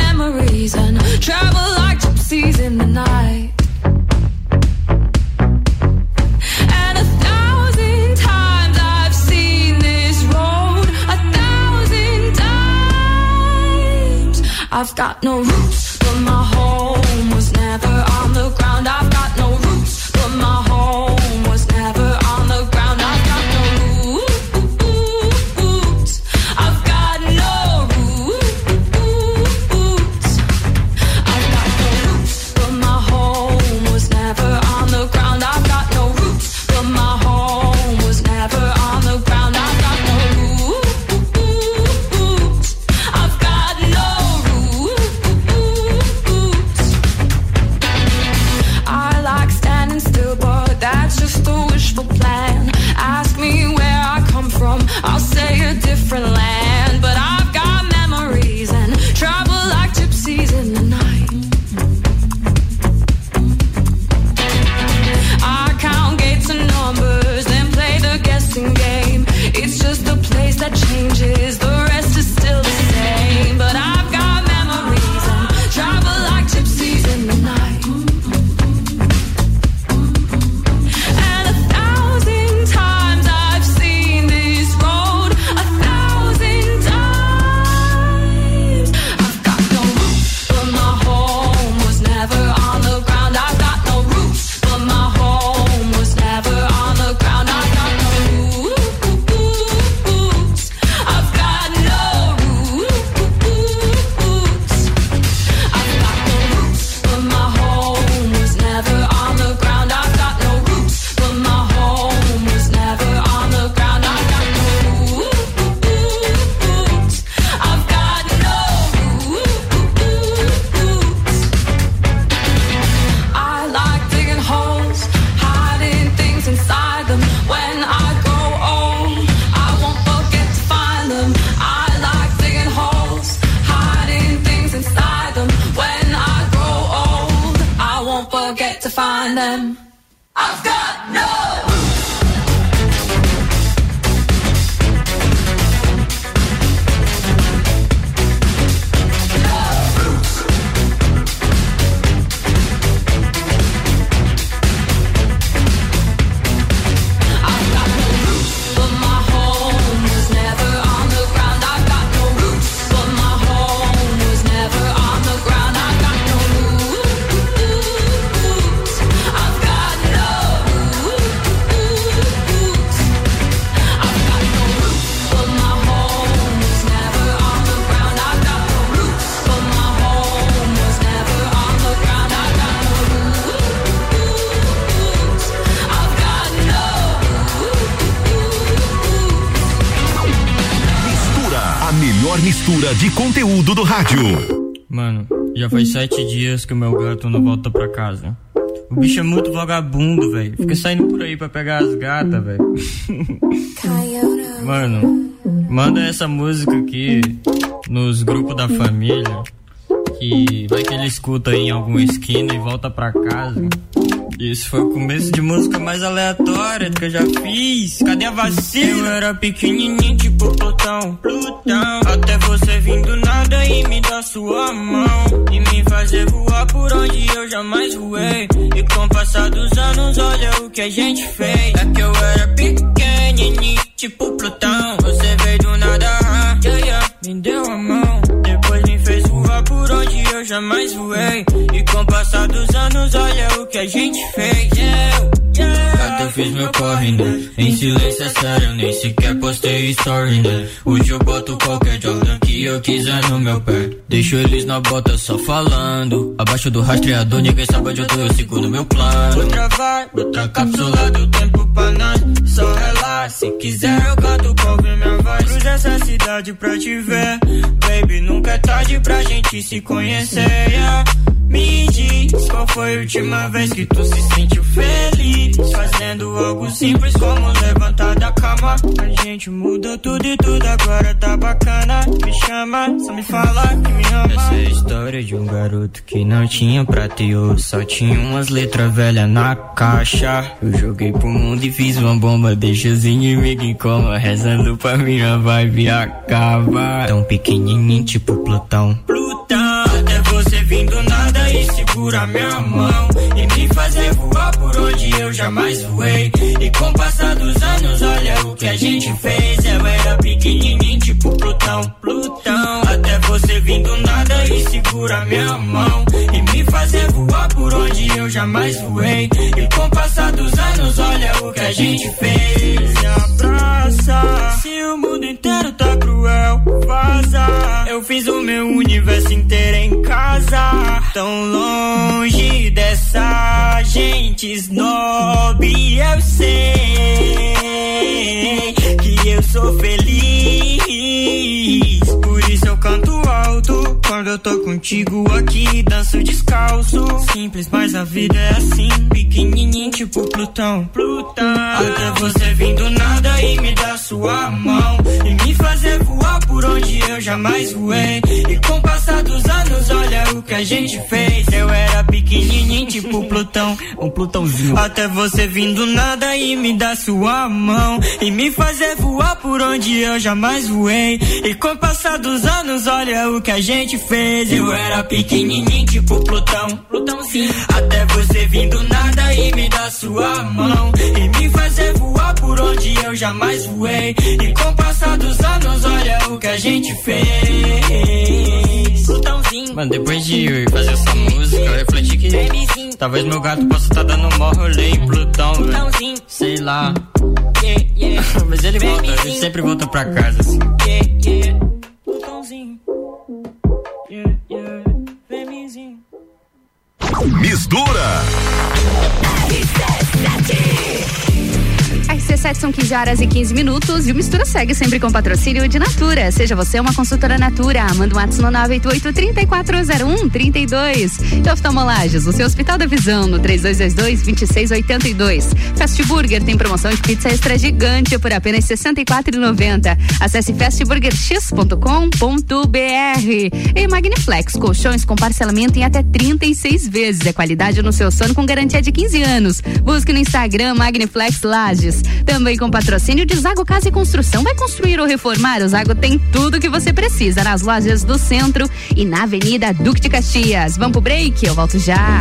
Ground, I've got no roots, but my home just a wishful plan. Ask me where I come from, I'll say a different land. But I've got memories and travel like gypsies in the night. I count gates and numbers, then play the guessing game. It's just the place that changes, the rest is still the same. But I've got memories and travel like gypsies in the night. Them. I've got no roots. Mistura de conteúdo do rádio. Mano, já faz sete dias que o meu gato não volta pra casa. O bicho é muito vagabundo, velho. Fica saindo por aí pra pegar as gatas, velho. Mano, manda essa música aqui nos grupos da família, que vai que ele escuta aí em alguma esquina e volta pra casa. Isso foi o começo de música mais aleatória que eu já fiz. Cadê a vacina? Eu era pequenininho tipo Plutão, Plutão. Até você vir do nada e me dar sua mão e me fazer voar por onde eu jamais voei. E com o passar dos anos olha o que a gente fez. É que eu era pequenininho tipo Plutão. Você veio do nada, ah, yeah, yeah, me deu a mão. Depois me fez voar por onde eu jamais voei. E com o passar dos anos olha o que a gente fez. Eu, eu até eu fiz meu corre, né? Em silêncio é sério, nem sequer postei story, né? Hoje eu boto qualquer Jordan que eu quiser no meu pé. Deixo eles na bota só falando. Abaixo do rastreador ninguém sabe onde eu tô, eu seguro meu plano. Vou travar, outra cápsula do tempo pra nós. Só relaxa, se quiser eu canto pobre minha voz. Cruza essa cidade pra te ver. Baby, nunca é tarde pra gente se conhecer, yeah. Me diz qual foi a última vez que tu se sentiu feliz, fazendo algo simples como levantar da cama. A gente mudou tudo e tudo agora tá bacana. Me chama, só me fala que me ama. Essa é a história de um garoto que não tinha prata e ouro, só tinha umas letras velhas na caixa. Eu joguei pro mundo e fiz uma bomba, deixa os inimigos em coma, rezando pra minha vibe acabar. Tão pequenininho tipo Plutão, Plutão. Até você vir do nada e segura minha mão e me fazer voar por onde eu jamais voei. E com o passar dos anos olha o que a gente fez. Eu era pequenininho tipo Plutão, Plutão. Até você vir do nada e segura minha mão e me fazer voar por onde eu jamais voei. E com o passar dos anos olha o que a gente fez. Se abraça, se o mundo inteiro tá cruel, vaza. Eu fiz o meu universo inteiro em casa, tão longe dessa gente snob. Eu sei que eu sou feliz, por isso eu canto alto quando eu eu tô contigo aqui, danço descalço. Simples, mas a vida é assim, pequenininho tipo Plutão, Plutão. Até você vir do nada e me dar sua mão e me fazer voar por onde eu jamais voei. E com o passar dos anos, olha o que a gente fez. Eu era pequenininho tipo Plutão, um Plutãozinho. Até você vir do nada e me dar sua mão e me fazer voar por onde eu jamais voei. E com o passar dos anos, olha o que a gente fez. Eu era pequenininho tipo Plutão, Plutãozinho. Até você vir do nada e me dar sua mão e me fazer voar por onde eu jamais voei. E com o passar dos anos, olha o que a gente fez. Plutãozinho. Mano, depois de fazer essa música, eu refleti que Bebezinho. Talvez meu gato possa estar tá dando mó rolê em Plutão, Plutãozinho. Sei lá. Yeah, yeah. Mas ele Bebezinho. Volta, ele sempre volta pra casa assim. Yeah, yeah. Plutãozinho. Yeah, yeah. Bebezinho. Mistura. R C sete são quinze horas e quinze minutos e o Mistura segue sempre com patrocínio de Natura. Seja você uma consultora Natura, manda um WhatsApp no nove oito oito, três quatro zero um, três dois. Oftalmolages, o seu hospital da visão, no três dois dois dois, dois seis oito dois. Fast Burger tem promoção de pizza extra gigante por apenas sessenta e quatro reais e noventa centavos. Acesse fast burger x ponto com ponto b r. E Magniflex, colchões com parcelamento em até trinta e seis vezes. É qualidade no seu sono com garantia de quinze anos. Busque no Instagram Magniflex Lages. Também com patrocínio de Zago Casa e Construção. Vai construir ou reformar? O Zago tem tudo que você precisa nas lojas do centro e na Avenida Duque de Caxias. Vamos pro break? Eu volto já.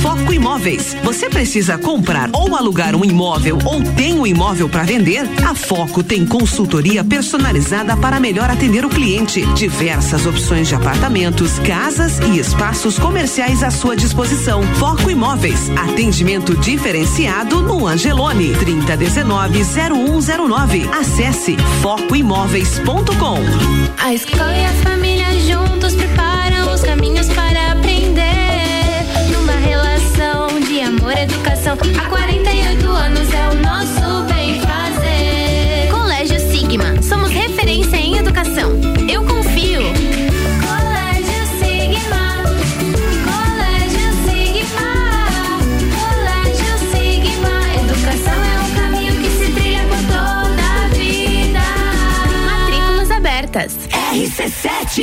Foco Imóveis. Você precisa comprar ou alugar um imóvel ou tem um imóvel para vender? A Foco tem consultoria personalizada para melhor atender o cliente. Diversas opções de apartamentos, casas e espaços comerciais à sua disposição. Foco Imóveis. Atendimento diferenciado no Angelone. trinta e dezenove, zero um zero nove. Acesse foco imóveis ponto com. A escola e a família juntos preparam os caminhos para aprender. De amor, educação, há quarenta e oito anos é o nosso bem fazer. Colégio Sigma, somos referência em educação. Eu confio. Colégio Sigma, Colégio Sigma, Colégio Sigma. Educação é um caminho que se trilha por toda a vida. Matrículas abertas. R C sete.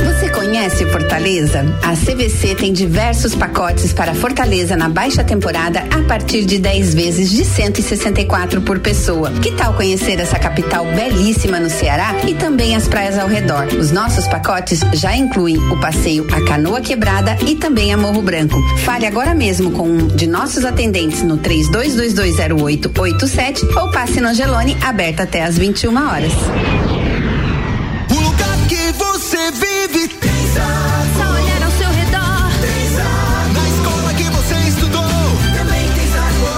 Você conhece Fortaleza? A C V C tem diversos pacotes para Fortaleza na baixa temporada a partir de dez vezes de cento e sessenta e quatro por pessoa. Que tal conhecer essa capital belíssima no Ceará e também as praias ao redor? Os nossos pacotes já incluem o passeio à Canoa Quebrada e também a Morro Branco. Fale agora mesmo com um de nossos atendentes no três dois dois dois zero oito oito sete ou passe no Angelone, aberto até às vinte e uma horas. O lugar que você vive tem Zago. Só olhar ao seu redor tem Zago. Na escola que você estudou também tem Zago.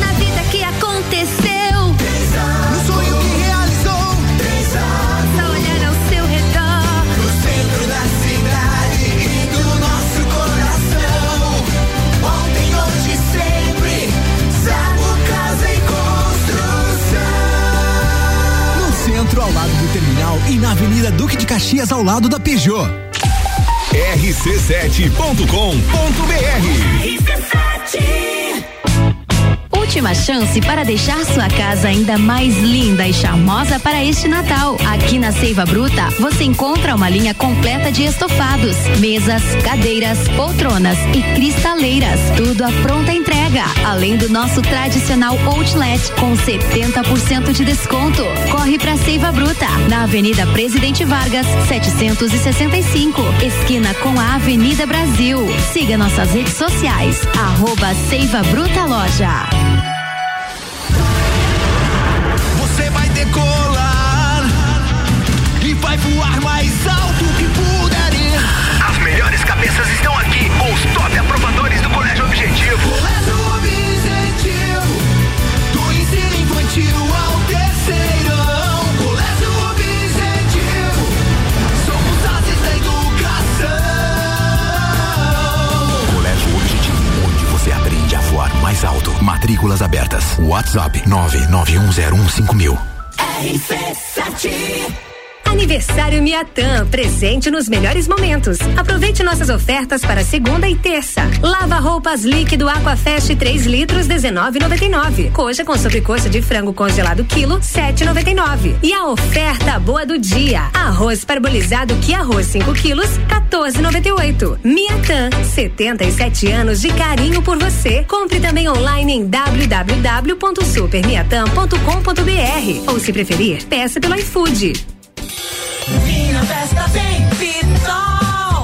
Na vida que aconteceu tem Zago. No sonho que realizou tem Zago. Só olhar ao seu redor, no centro da cidade e do nosso coração. Ontem, hoje, sempre, Zago Casa e Construção. No centro, ao lado do terminal e na Avenida Duque de Caxias, ao lado da Peugeot. R C sete ponto com ponto b r. Última chance para deixar sua casa ainda mais linda e charmosa para este Natal. Aqui na Seiva Bruta, você encontra uma linha completa de estofados, mesas, cadeiras, poltronas e cristaleiras. Tudo à pronta entrega, além do nosso tradicional outlet com setenta por cento de desconto. Corre para Seiva Bruta, na Avenida Presidente Vargas, setecentos e sessenta e cinco, esquina com a Avenida Brasil. Siga nossas redes sociais, arroba Seiva Bruta Loja. decolar e vai voar mais alto que puderem. As melhores cabeças estão aqui com os top aprovadores do Colégio Objetivo. Colégio Objetivo, do ensino infantil ao terceirão. Colégio Objetivo, somos ases da educação. Colégio Objetivo, onde você aprende a voar mais alto. Matrículas abertas. WhatsApp nove nove um zero um cinco mil. R C sete. Aniversário Miatan, presente nos melhores momentos. Aproveite nossas ofertas para segunda e terça. Lava roupas líquido Aquafest três litros dezenove reais e noventa e nove centavos. Coxa com sobrecoxa de frango congelado quilo sete reais e noventa e nove centavos. E a oferta boa do dia: arroz parbolizado que arroz cinco quilos quatorze reais e noventa e oito centavos. Miatan, setenta e sete anos de carinho por você. Compre também online em w w w ponto super miatan ponto com ponto b r ou, se preferir, peça pelo iFood. Minha festa tem Pitol.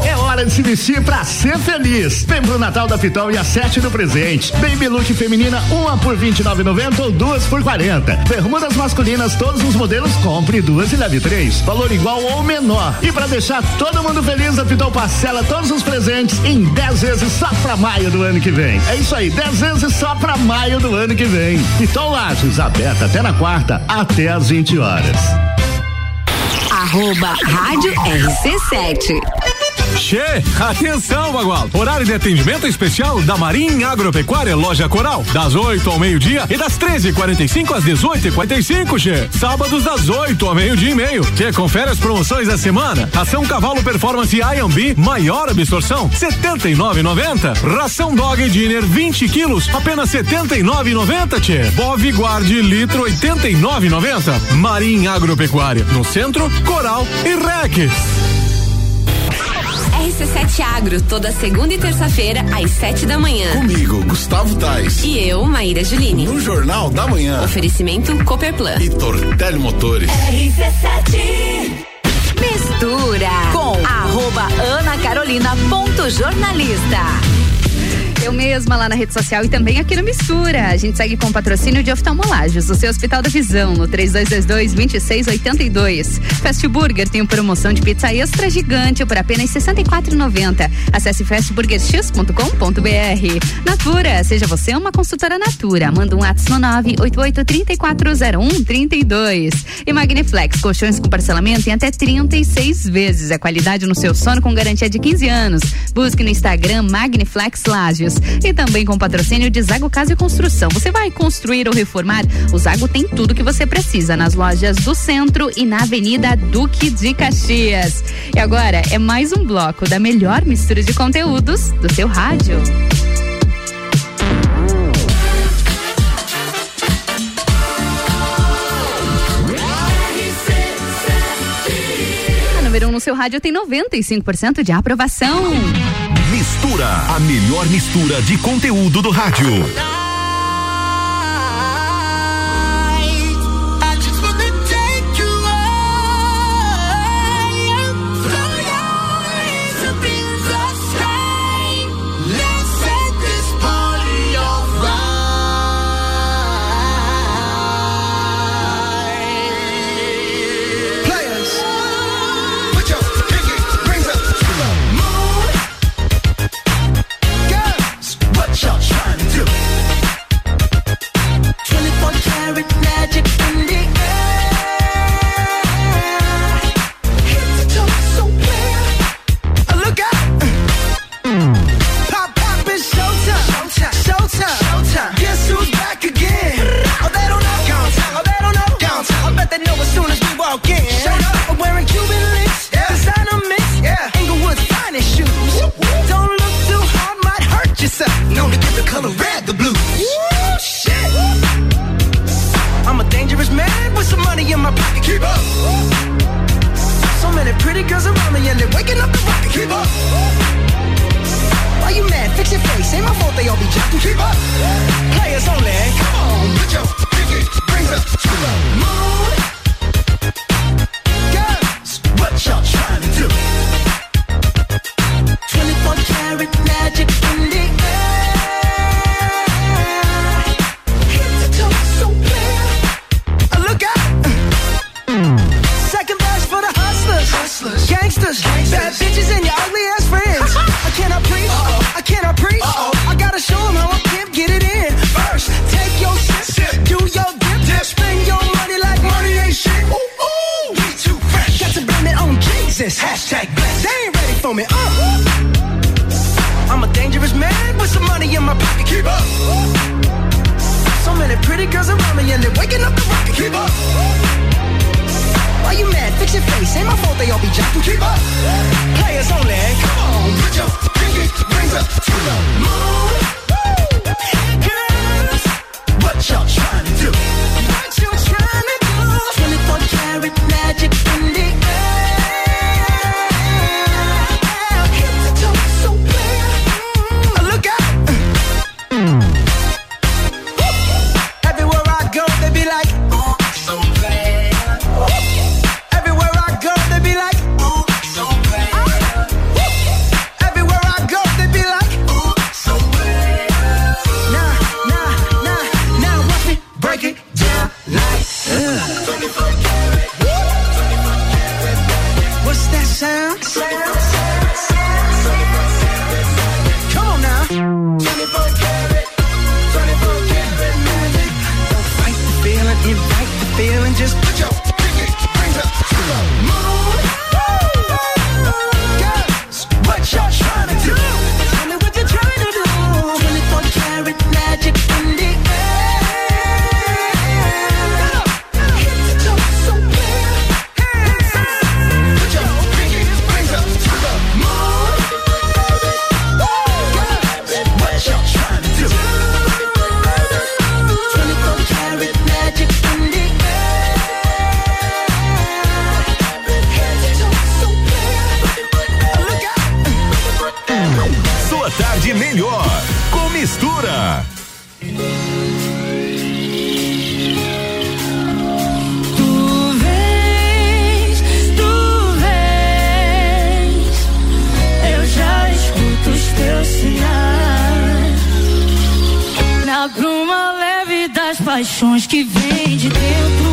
É hora de se vestir pra ser feliz. Vem pro Natal da Pitol e acerte no presente. Baby look feminina, uma por vinte e nove reais e noventa centavos ou duas por quarenta. Bermudas masculinas, todos os modelos, compre duas e leve três. Valor igual ou menor. E pra deixar todo mundo feliz, a Pitol parcela todos os presentes em dez vezes só pra maio do ano que vem. É isso aí, dez vezes só pra maio do ano que vem. Pitol Lages, aberta até na quarta, até às vinte horas. Arroba Rádio R C sete. Che, atenção, Bagual! Horário de atendimento especial da Marinha Agropecuária Loja Coral, das oito ao meio-dia e das treze e quarenta e cinco às dezoito e quarenta e cinco, Che. Sábados das oito ao meio-dia e meio. Che, confere as promoções da semana. Ração Cavalo Performance I and B, maior absorção, setenta e nove reais e noventa centavos. Ração Dog Dinner vinte quilos, apenas setenta e nove reais e noventa centavos, Che. Bove Guard litro oitenta e nove reais e noventa centavos. Marinha Agropecuária, no centro, Coral e Rex. R C sete Agro, toda segunda e terça-feira, às sete da manhã. Comigo, Gustavo Tais. E eu, Maíra Juline. No Jornal da Manhã. Oferecimento Copperplan e Tortelli Motores. R C sete. Mistura com arroba anacarolina.jornalista. Eu mesma lá na rede social e também aqui no Mistura. A gente segue com o patrocínio de Oftalmolages, o seu Hospital da Visão, no três dois dois dois, dois seis oito dois. Fast Burger tem uma promoção de pizza extra gigante por apenas sessenta e quatro reais e noventa centavos. Acesse fast burger x ponto com ponto b r. Natura, seja você uma consultora Natura. Manda um WhatsApp no nove oito oito, três quatro zero um, três dois. E Magniflex, colchões com parcelamento em até trinta e seis vezes. É qualidade no seu sono com garantia de quinze anos. Busque no Instagram Magniflex Lages. E também com patrocínio de Zago Casa e Construção. Você vai construir ou reformar? O Zago tem tudo que você precisa nas lojas do centro e na Avenida Duque de Caxias. E agora é mais um bloco da melhor mistura de conteúdos do seu rádio. A número um no seu rádio tem noventa e cinco por cento de aprovação. Mistura, a melhor mistura de conteúdo do rádio. moment. Uh. I'm a dangerous man with some money in my pocket. Keep up. So many pretty girls around me and they're waking up the rocket. Keep up. Why you mad? Fix your face. Ain't my fault they all be jocking. Keep up. Players only. Come on, put your pinky rings up to the moon. Hey girls, what y'all trying to do? What you trying to do? twenty-four karat magic in the air. Hit the toe so clear. Mm, look out. Mm. Everywhere I go, they be like, oh, so bad. Everywhere I go, they be like, oh, so bad. Oh. Everywhere I go, they be like, oh, so bad. Nah, nah, nah, now nah, watch me break it down like uh. What's that sound? Come on now. Don't fight the feeling, invite the feeling. Just put your pinky rings up to the moon. Girls, what y'all trying to do? Tell me what you're trying to do. twenty-four karat magic in the air. Hit the toe so clear. Put your pinky rings up to the moon. Girls, what y'all trying to do? twenty-four karat magic in the air. Hit the toe so clear. Look out. Sua tarde melhor com mistura. Tu vês, tu vês, eu já escuto os teus sinais. Na bruma leve das paixões que vem de dentro.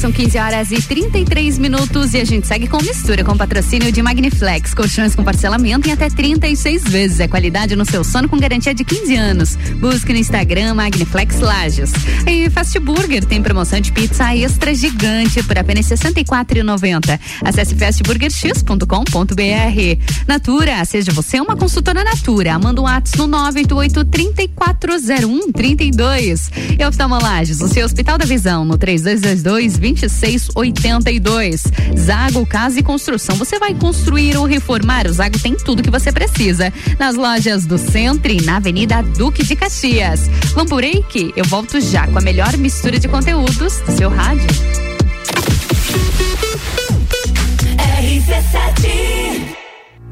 São quinze horas e trinta e três minutos e a gente segue com mistura, com patrocínio de Magniflex, colchões com parcelamento em até trinta e seis vezes. É qualidade no seu sono com garantia de quinze anos. Busque no Instagram Magniflex Lages. E Fast Burger tem promoção de pizza extra gigante por apenas sessenta e quatro reais e noventa centavos. Acesse fast burger x ponto com ponto b r. Natura, seja você uma consultora Natura. Manda um WhatsApp no nove oito oito, três quatro zero um, três dois. E Oftalmolages, o seu hospital da visão, no três dois dois dois, vinte e seis oitenta e dois. Zago Casa e Construção. Você vai construir ou reformar? O Zago tem tudo que você precisa. Nas lojas do centro e na Avenida Duque de Caxias. Vamos por aí que eu volto já com a melhor mistura de conteúdos do seu rádio. R C sete.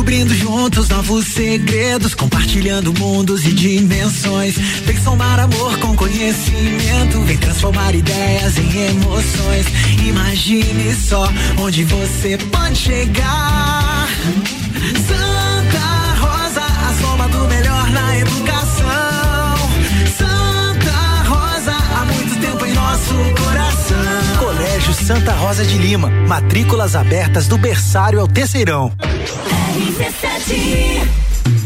descobrindo juntos novos segredos, compartilhando mundos e dimensões. Vem somar amor com conhecimento, vem transformar ideias em emoções. Imagine só onde você pode chegar. Santa Rosa, a soma do melhor na educação. Santa Rosa, há muito tempo em nosso coração. Colégio Santa Rosa de Lima, matrículas abertas do berçário ao terceirão. R C sete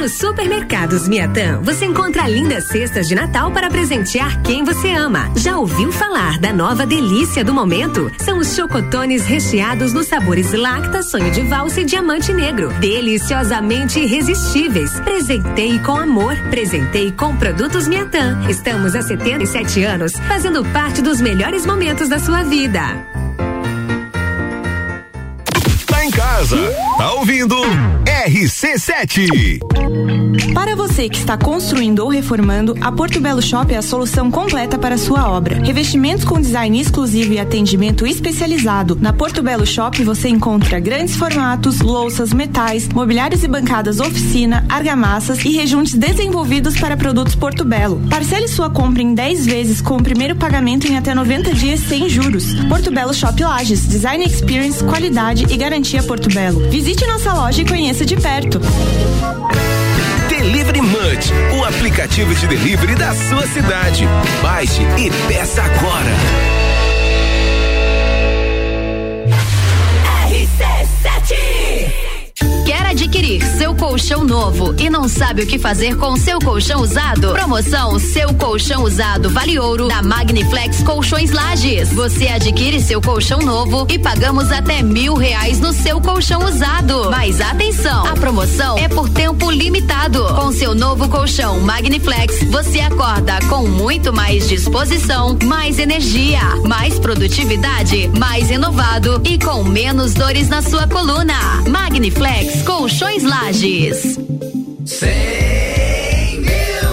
Nos supermercados Miatan, você encontra lindas cestas de Natal para presentear quem você ama. Já ouviu falar da nova delícia do momento? São os chocotones recheados nos sabores Lacta, Sonho de Valsa e Diamante Negro. Deliciosamente irresistíveis. Presentei com amor. Presentei com produtos Miatan. Estamos há setenta e sete anos fazendo parte dos melhores momentos da sua vida. Em casa, tá ouvindo R C sete. Para você que está construindo ou reformando, a Porto Belo Shop é a solução completa para a sua obra. Revestimentos com design exclusivo e atendimento especializado. Na Porto Belo Shop você encontra grandes formatos, louças, metais, mobiliários e bancadas oficina, argamassas e rejuntes desenvolvidos para produtos Porto Belo. Parcele sua compra em dez vezes com o primeiro pagamento em até noventa dias sem juros. Porto Belo Shop Lages, design experience, qualidade e garantia Porto Belo. Visite nossa loja e conheça de perto. Delivery Munch, o aplicativo de delivery da sua cidade. Baixe e peça agora. R C sete. Quer adquirir seu colchão novo e não sabe o que fazer com seu colchão usado? Promoção Seu Colchão Usado Vale Ouro da Magniflex Colchões Lages. Você adquire seu colchão novo e pagamos até mil reais no seu colchão usado. Mas atenção, a promoção é por tempo limitado. Com seu novo colchão Magniflex, você acorda com muito mais disposição, mais energia, mais produtividade, mais renovado e com menos dores na sua coluna. Magniflex Colchões Lages. Cem mil,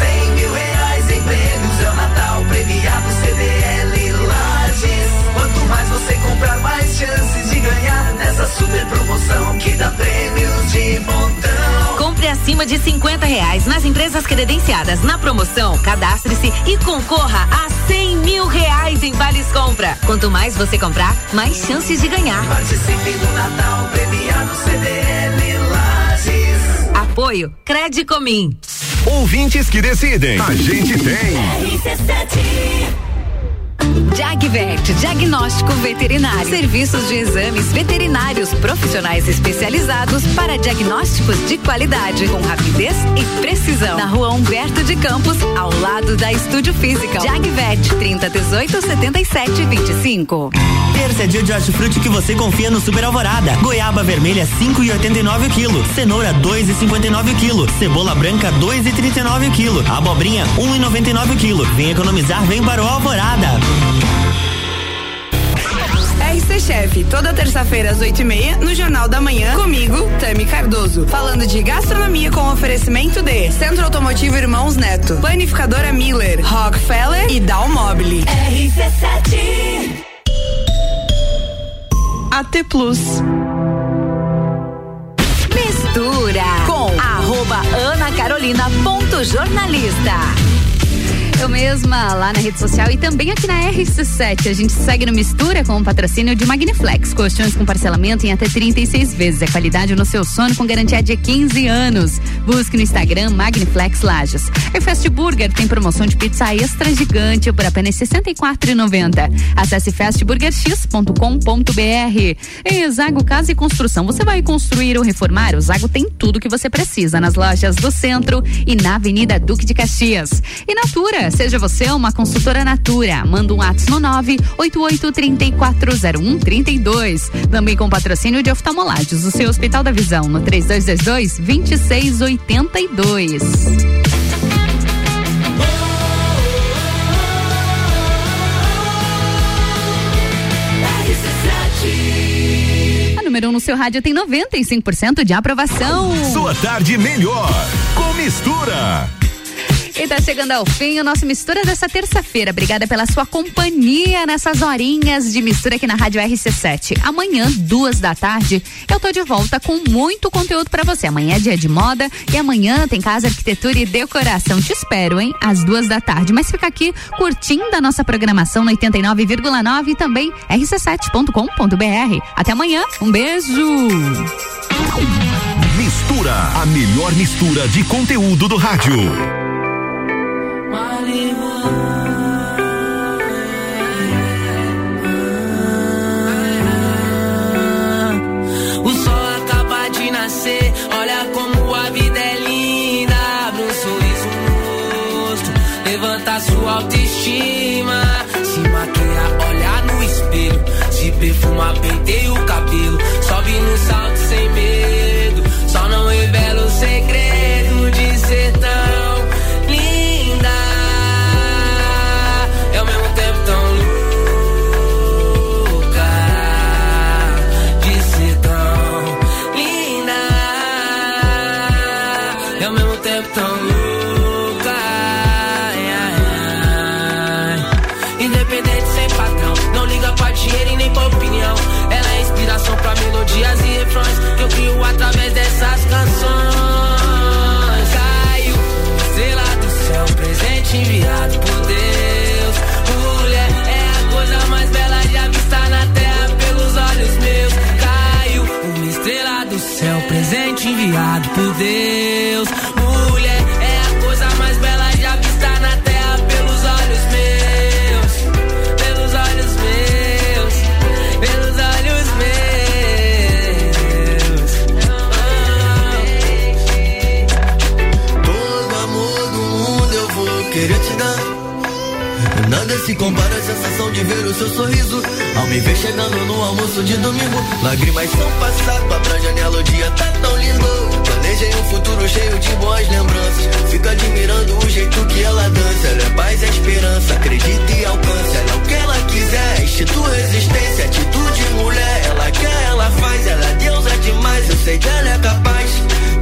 cem mil reais em prêmios é o Natal premiado C D L Lages. Quanto mais você comprar, mais chances de ganhar nessa super promoção que dá prêmios de montão. Compre acima de cinquenta reais nas empresas credenciadas na promoção, cadastre-se e concorra a cem mil reais em vales compra. Quanto mais você comprar, mais chances de ganhar. Participe do Natal premiado C D L Lages. Apoio Credicomim. Ouvintes que decidem. A gente tem. Jagvet, diagnóstico veterinário. Serviços de exames veterinários profissionais especializados para diagnósticos de qualidade, com rapidez e precisão. Na rua Humberto de Campos, ao lado da Estúdio Física. Jagvet, trinta, dezoito, setenta e sete, vinte e cinco. Terça é dia de hortifruti que você confia no Super Alvorada. Goiaba vermelha cinco e oitenta e nove o quilo, cenoura dois e cinquenta e nove o quilo, cebola branca dois e trinta e nove o quilo, abobrinha um e noventa e nove o quilo. Vem economizar, vem para o Alvorada. R C Chef, toda terça-feira às oito e meia, no Jornal da Manhã, comigo, Tami Cardoso, falando de gastronomia com oferecimento de Centro Automotivo Irmãos Neto, Planificadora Miller, Rockefeller e Dalmobile. R C sete A T Plus. Mistura com arroba anacarolina.jornalista. Eu mesma lá na rede social e também aqui na R C sete. A gente segue no Mistura com o patrocínio de Magniflex. Colchões com parcelamento em até trinta e seis vezes. É qualidade no seu sono com garantia de quinze anos. Busque no Instagram Magniflex Lages. E Fast Burger tem promoção de pizza extra gigante por apenas sessenta e quatro reais e noventa centavos. Acesse fast burger x ponto com ponto b r. E Zago Casa e Construção. Você vai construir ou reformar? O Zago tem tudo que você precisa nas lojas do centro e na Avenida Duque de Caxias. E Natura. Seja você uma consultora Natura. Manda um WhatsApp no nove oito oito, três quatro zero um, três dois. Também com patrocínio de Oftalmolages, o seu Hospital da Visão, no três dois dois dois, dois seis oito dois. Número um no seu rádio tem noventa e cinco por cento de aprovação. Sua tarde melhor com Mistura. E tá chegando ao fim o nosso Mistura dessa terça-feira. Obrigada pela sua companhia nessas horinhas de mistura aqui na Rádio R C sete. Amanhã, duas da tarde, eu tô de volta com muito conteúdo pra você. Amanhã é dia de moda e amanhã tem casa, arquitetura e decoração. Te espero, hein? Às duas da tarde. Mas fica aqui curtindo a nossa programação no oitenta e nove vírgula nove e também r c sete ponto com ponto b r. Até amanhã. Um beijo. Mistura, a melhor mistura de conteúdo do rádio. O sol acaba de nascer, olha como a vida é linda. Abre um sorriso no rosto, levanta sua autoestima. Se maquia, olha no espelho, se perfuma, penteia o cabelo. Sobe no salto sem medo, só não revela o segredo de ser tão. Melodias e refrões que eu crio através dessas canções. Caiu, sei lá do céu, presente enviado por Deus. Mulher é a coisa mais bela já vista na terra pelos olhos meus. Caiu, uma estrela do céu, presente enviado por Deus. Mulher é a coisa mais bela já vista na terra pelos olhos meus. Pelos olhos meus. Pelos olhos meus. Queria te dar, nada se compara à sensação de ver o seu sorriso ao me ver chegando no almoço de domingo. Lágrimas são passado, abra a janela, o dia tá tão lindo. Planejei um futuro cheio de boas lembranças. Fico admirando o jeito que ela dança. Ela é paz, é esperança, acredita e alcança. Ela é o que ela quiser, institui resistência. Atitude mulher, ela quer, ela faz. Ela é deusa demais, eu sei que ela é capaz.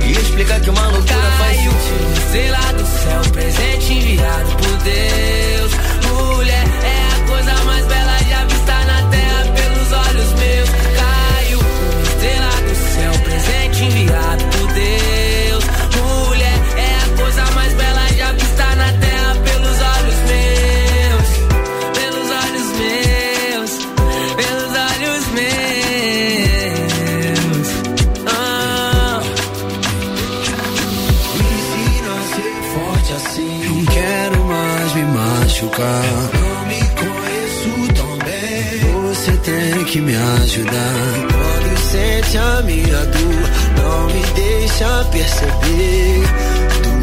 E explicar que uma loucura faz sentido. Sei lá do céu, presente enviado por Deus. Mulher é a coisa mais bela já vista na terra pelos olhos meus. Caiu, estrela do céu, presente enviado por Deus. Mulher é a coisa mais bela já vista na terra pelos olhos meus. Pelos olhos meus. Pelos olhos meus. Ah. Me ensina a ser forte assim. Não quero mais me machucar. Que me ajudar quando sente a minha dor, não me deixa perceber.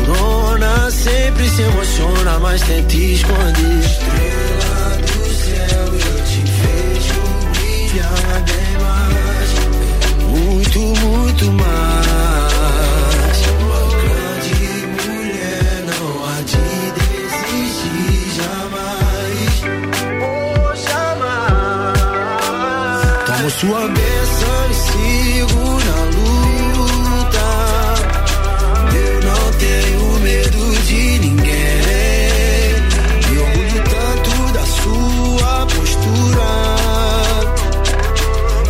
Durona sempre se emociona, mas tenta esconder. Estrela do céu, eu te vejo brilhar bem mais, muito, muito mais. Uma grande mulher, não há de desistir jamais. Sua bênção e sigo na luta. Eu não tenho medo de ninguém. Me orgulho tanto da sua postura.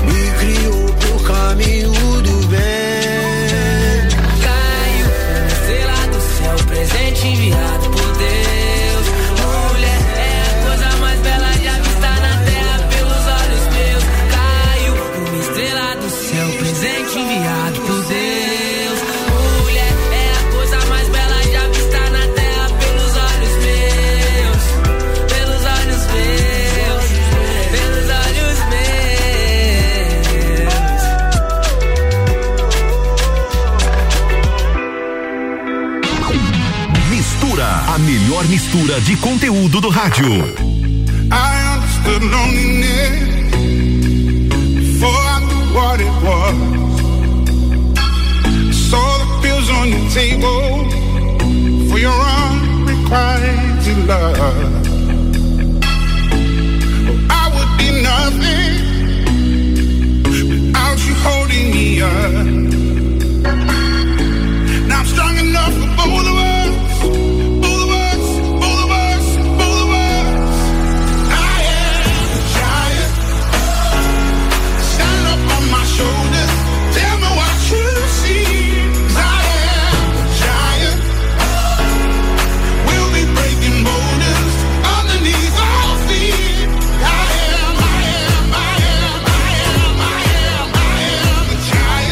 Me criou por caminho do bem. Caiu, sei lá do céu, presente enviado por Deus. Enviado por Deus, mulher é a coisa mais bela já vista na terra. melhor mistura de conteúdo do rádio. I understood loneliness before I knew what it was. I saw the pills on your table for your unrequited love. I would be nothing without you holding me up. Now I'm strong enough for both of us, both of us, both of us, both of us. I am a giant. Stand up on my shoulders. Tell me what you see. 'Cause I am a giant. We'll be breaking borders underneath our feet. I am, I am, I am, I am, I am, I am a giant.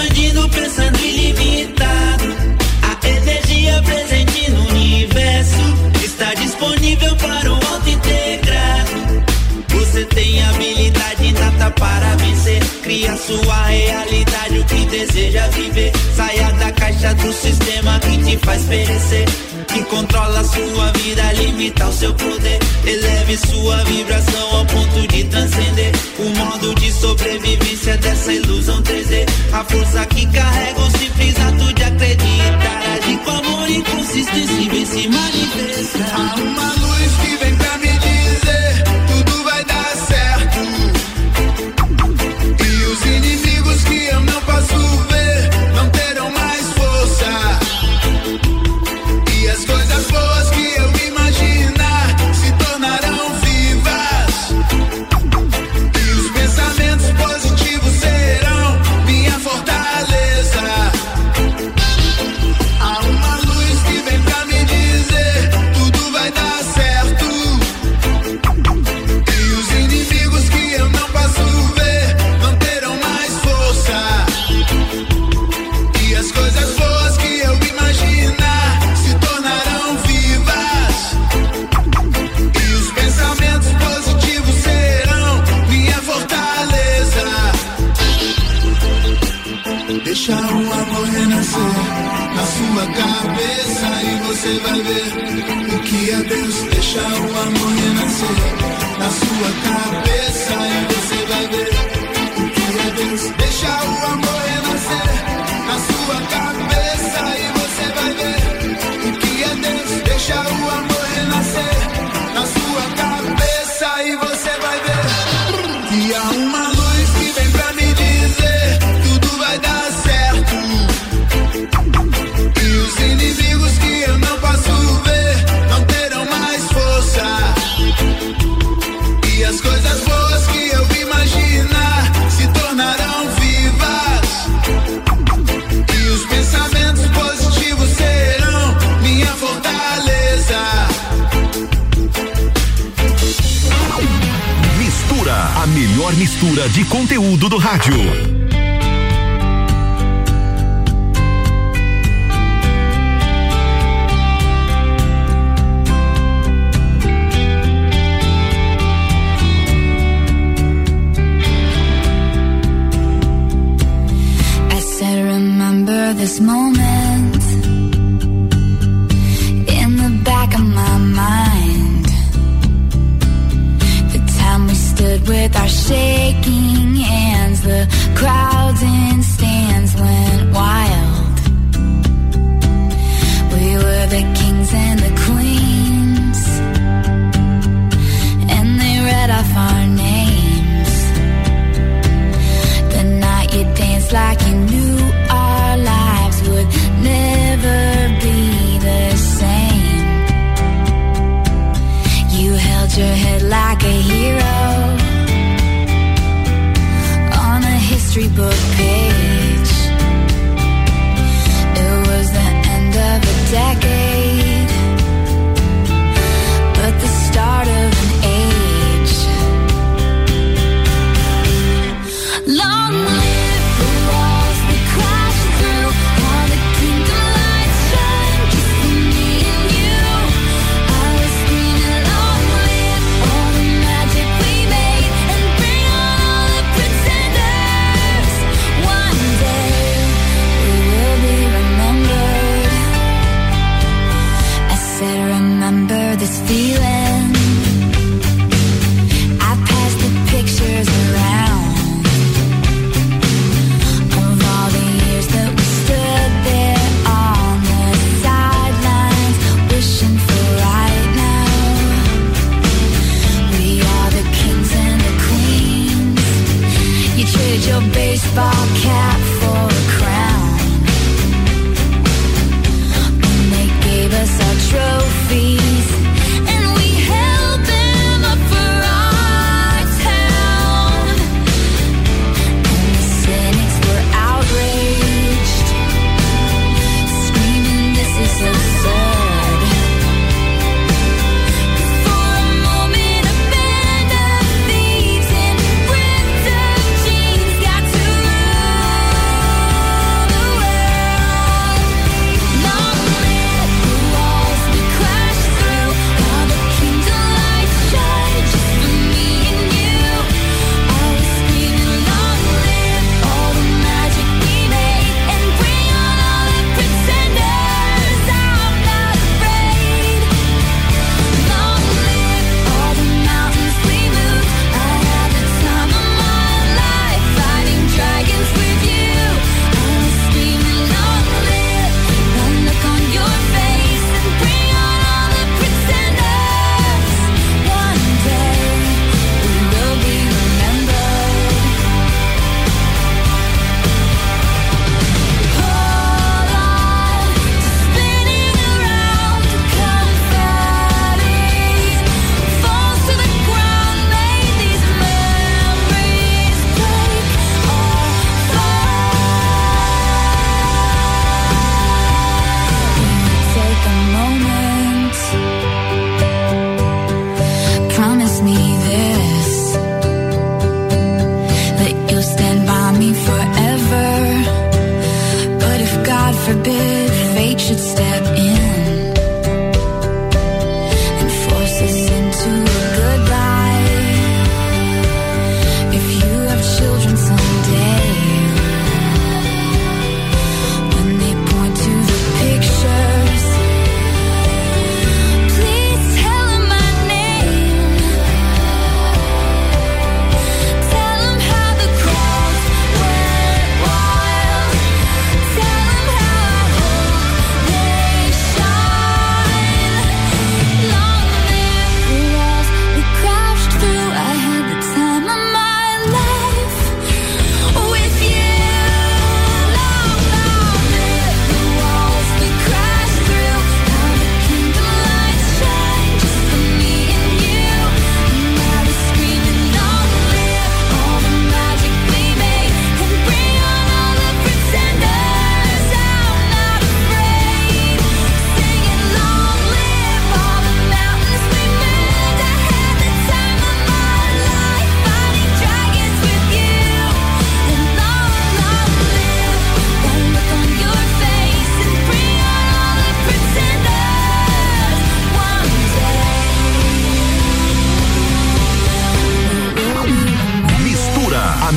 expandindo, pensando ilimitado. A energia presente no universo está disponível para o auto-integrado. Você tem habilidade inata para vencer, cria sua realidade, o que deseja viver. Saia da caixa do sistema que te faz perecer, que controla sua vida, limita o seu poder. Eleve sua vibração ao ponto de transcender o modo de sobrevivência dessa ilusão três D. A força que carrega o simples ato de acreditar, agir com amor e consistência e vem se manifestar. Há uma luz que vem pra me dizer, tudo vai dar certo, e os inimigos que eu não posso ver não terão mais força. As coisas boas que eu imaginar se tornarão vivas, e os pensamentos positivos serão minha fortaleza. Há uma luz que vem pra me dizer, tudo vai dar certo, e os inimigos que eu não posso ver não terão mais força, e as coisas boas que eu imaginar deixa o amor renascer na sua cabeça e você vai ver o que é Deus. Deixa o amor renascer na sua cabeça e você vai ver o que é Deus. Deixa o amor renascer na sua cabeça e você vai ver o que é Deus. Deixa o amor renascer na sua cabeça e você vai ver que há uma luz que vem pra me dizer, tudo vai dar certo. As coisas boas que eu imaginar se tornarão vivas, e os pensamentos positivos serão minha fortaleza. Mistura, a melhor mistura de conteúdo do rádio. This moment in the back of my mind, the time we stood with our shaking hands, the crowds in stands went wild. We were the kings and the queens, and they read off our names. The night you danced like you knew our lives would never be the same. You held your head like a hero on a history book page. It was the end of a decade, but the start of an age. Long live this feeling. I passed the pictures around of all the years that we stood there on the sidelines, wishing for right now. We are the kings and the queens. You trade your baseball cap for a crown, and they gave us our trophies.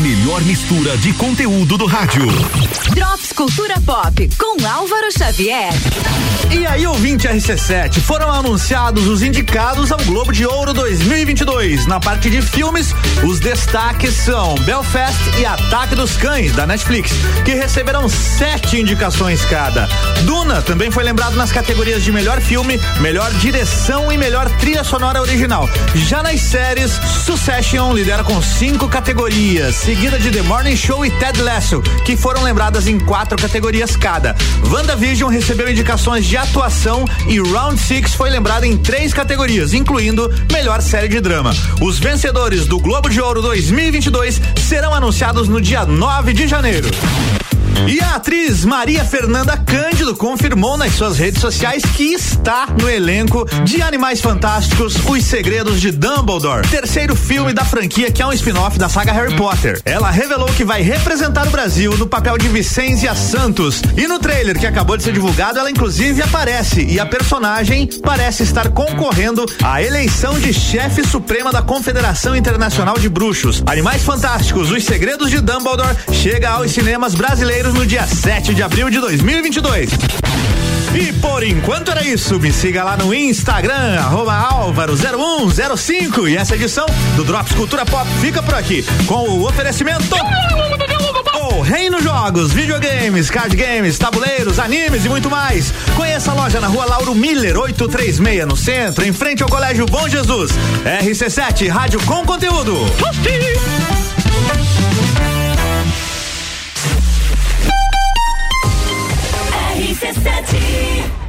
melhor mistura de conteúdo do rádio. Drops Cultura Pop com Álvaro Xavier. E aí, ouvinte R C sete, foram anunciados os indicados ao Globo de Ouro dois mil e vinte e dois. Na parte de filmes, os destaques são Belfast e Ataque dos Cães, da Netflix, que receberão sete indicações cada. Duna também foi lembrado nas categorias de melhor filme, melhor direção e melhor trilha sonora original. Já nas séries, Succession lidera com cinco categorias, seguida de The Morning Show e Ted Lasso, que foram lembradas em quatro categorias cada. WandaVision recebeu indicações de atuação e Round Six foi lembrada em três categorias, incluindo melhor série de drama. Os vencedores do Globo de Ouro dois mil e vinte e dois serão anunciados no dia nove de janeiro. E a atriz Maria Fernanda Cândido confirmou nas suas redes sociais que está no elenco de Animais Fantásticos, Os Segredos de Dumbledore, terceiro filme da franquia que é um spin-off da saga Harry Potter. Ela revelou que vai representar o Brasil no papel de Vicência Santos. E no trailer que acabou de ser divulgado, ela inclusive aparece e a personagem parece estar concorrendo à eleição de chefe suprema da Confederação Internacional de Bruxos. Animais Fantásticos, Os Segredos de Dumbledore chega aos cinemas brasileiros no dia sete de abril de dois mil e vinte e dois. E por enquanto era isso. Me siga lá no Instagram, arroba álvaro zero um zero cinco. E essa edição do Drops Cultura Pop fica por aqui, com o oferecimento O Reino Jogos, videogames, card games, tabuleiros, animes e muito mais. Conheça a loja na rua Lauro Miller, oito três seis, no centro, em frente ao Colégio Bom Jesus. R C sete, rádio com conteúdo. sete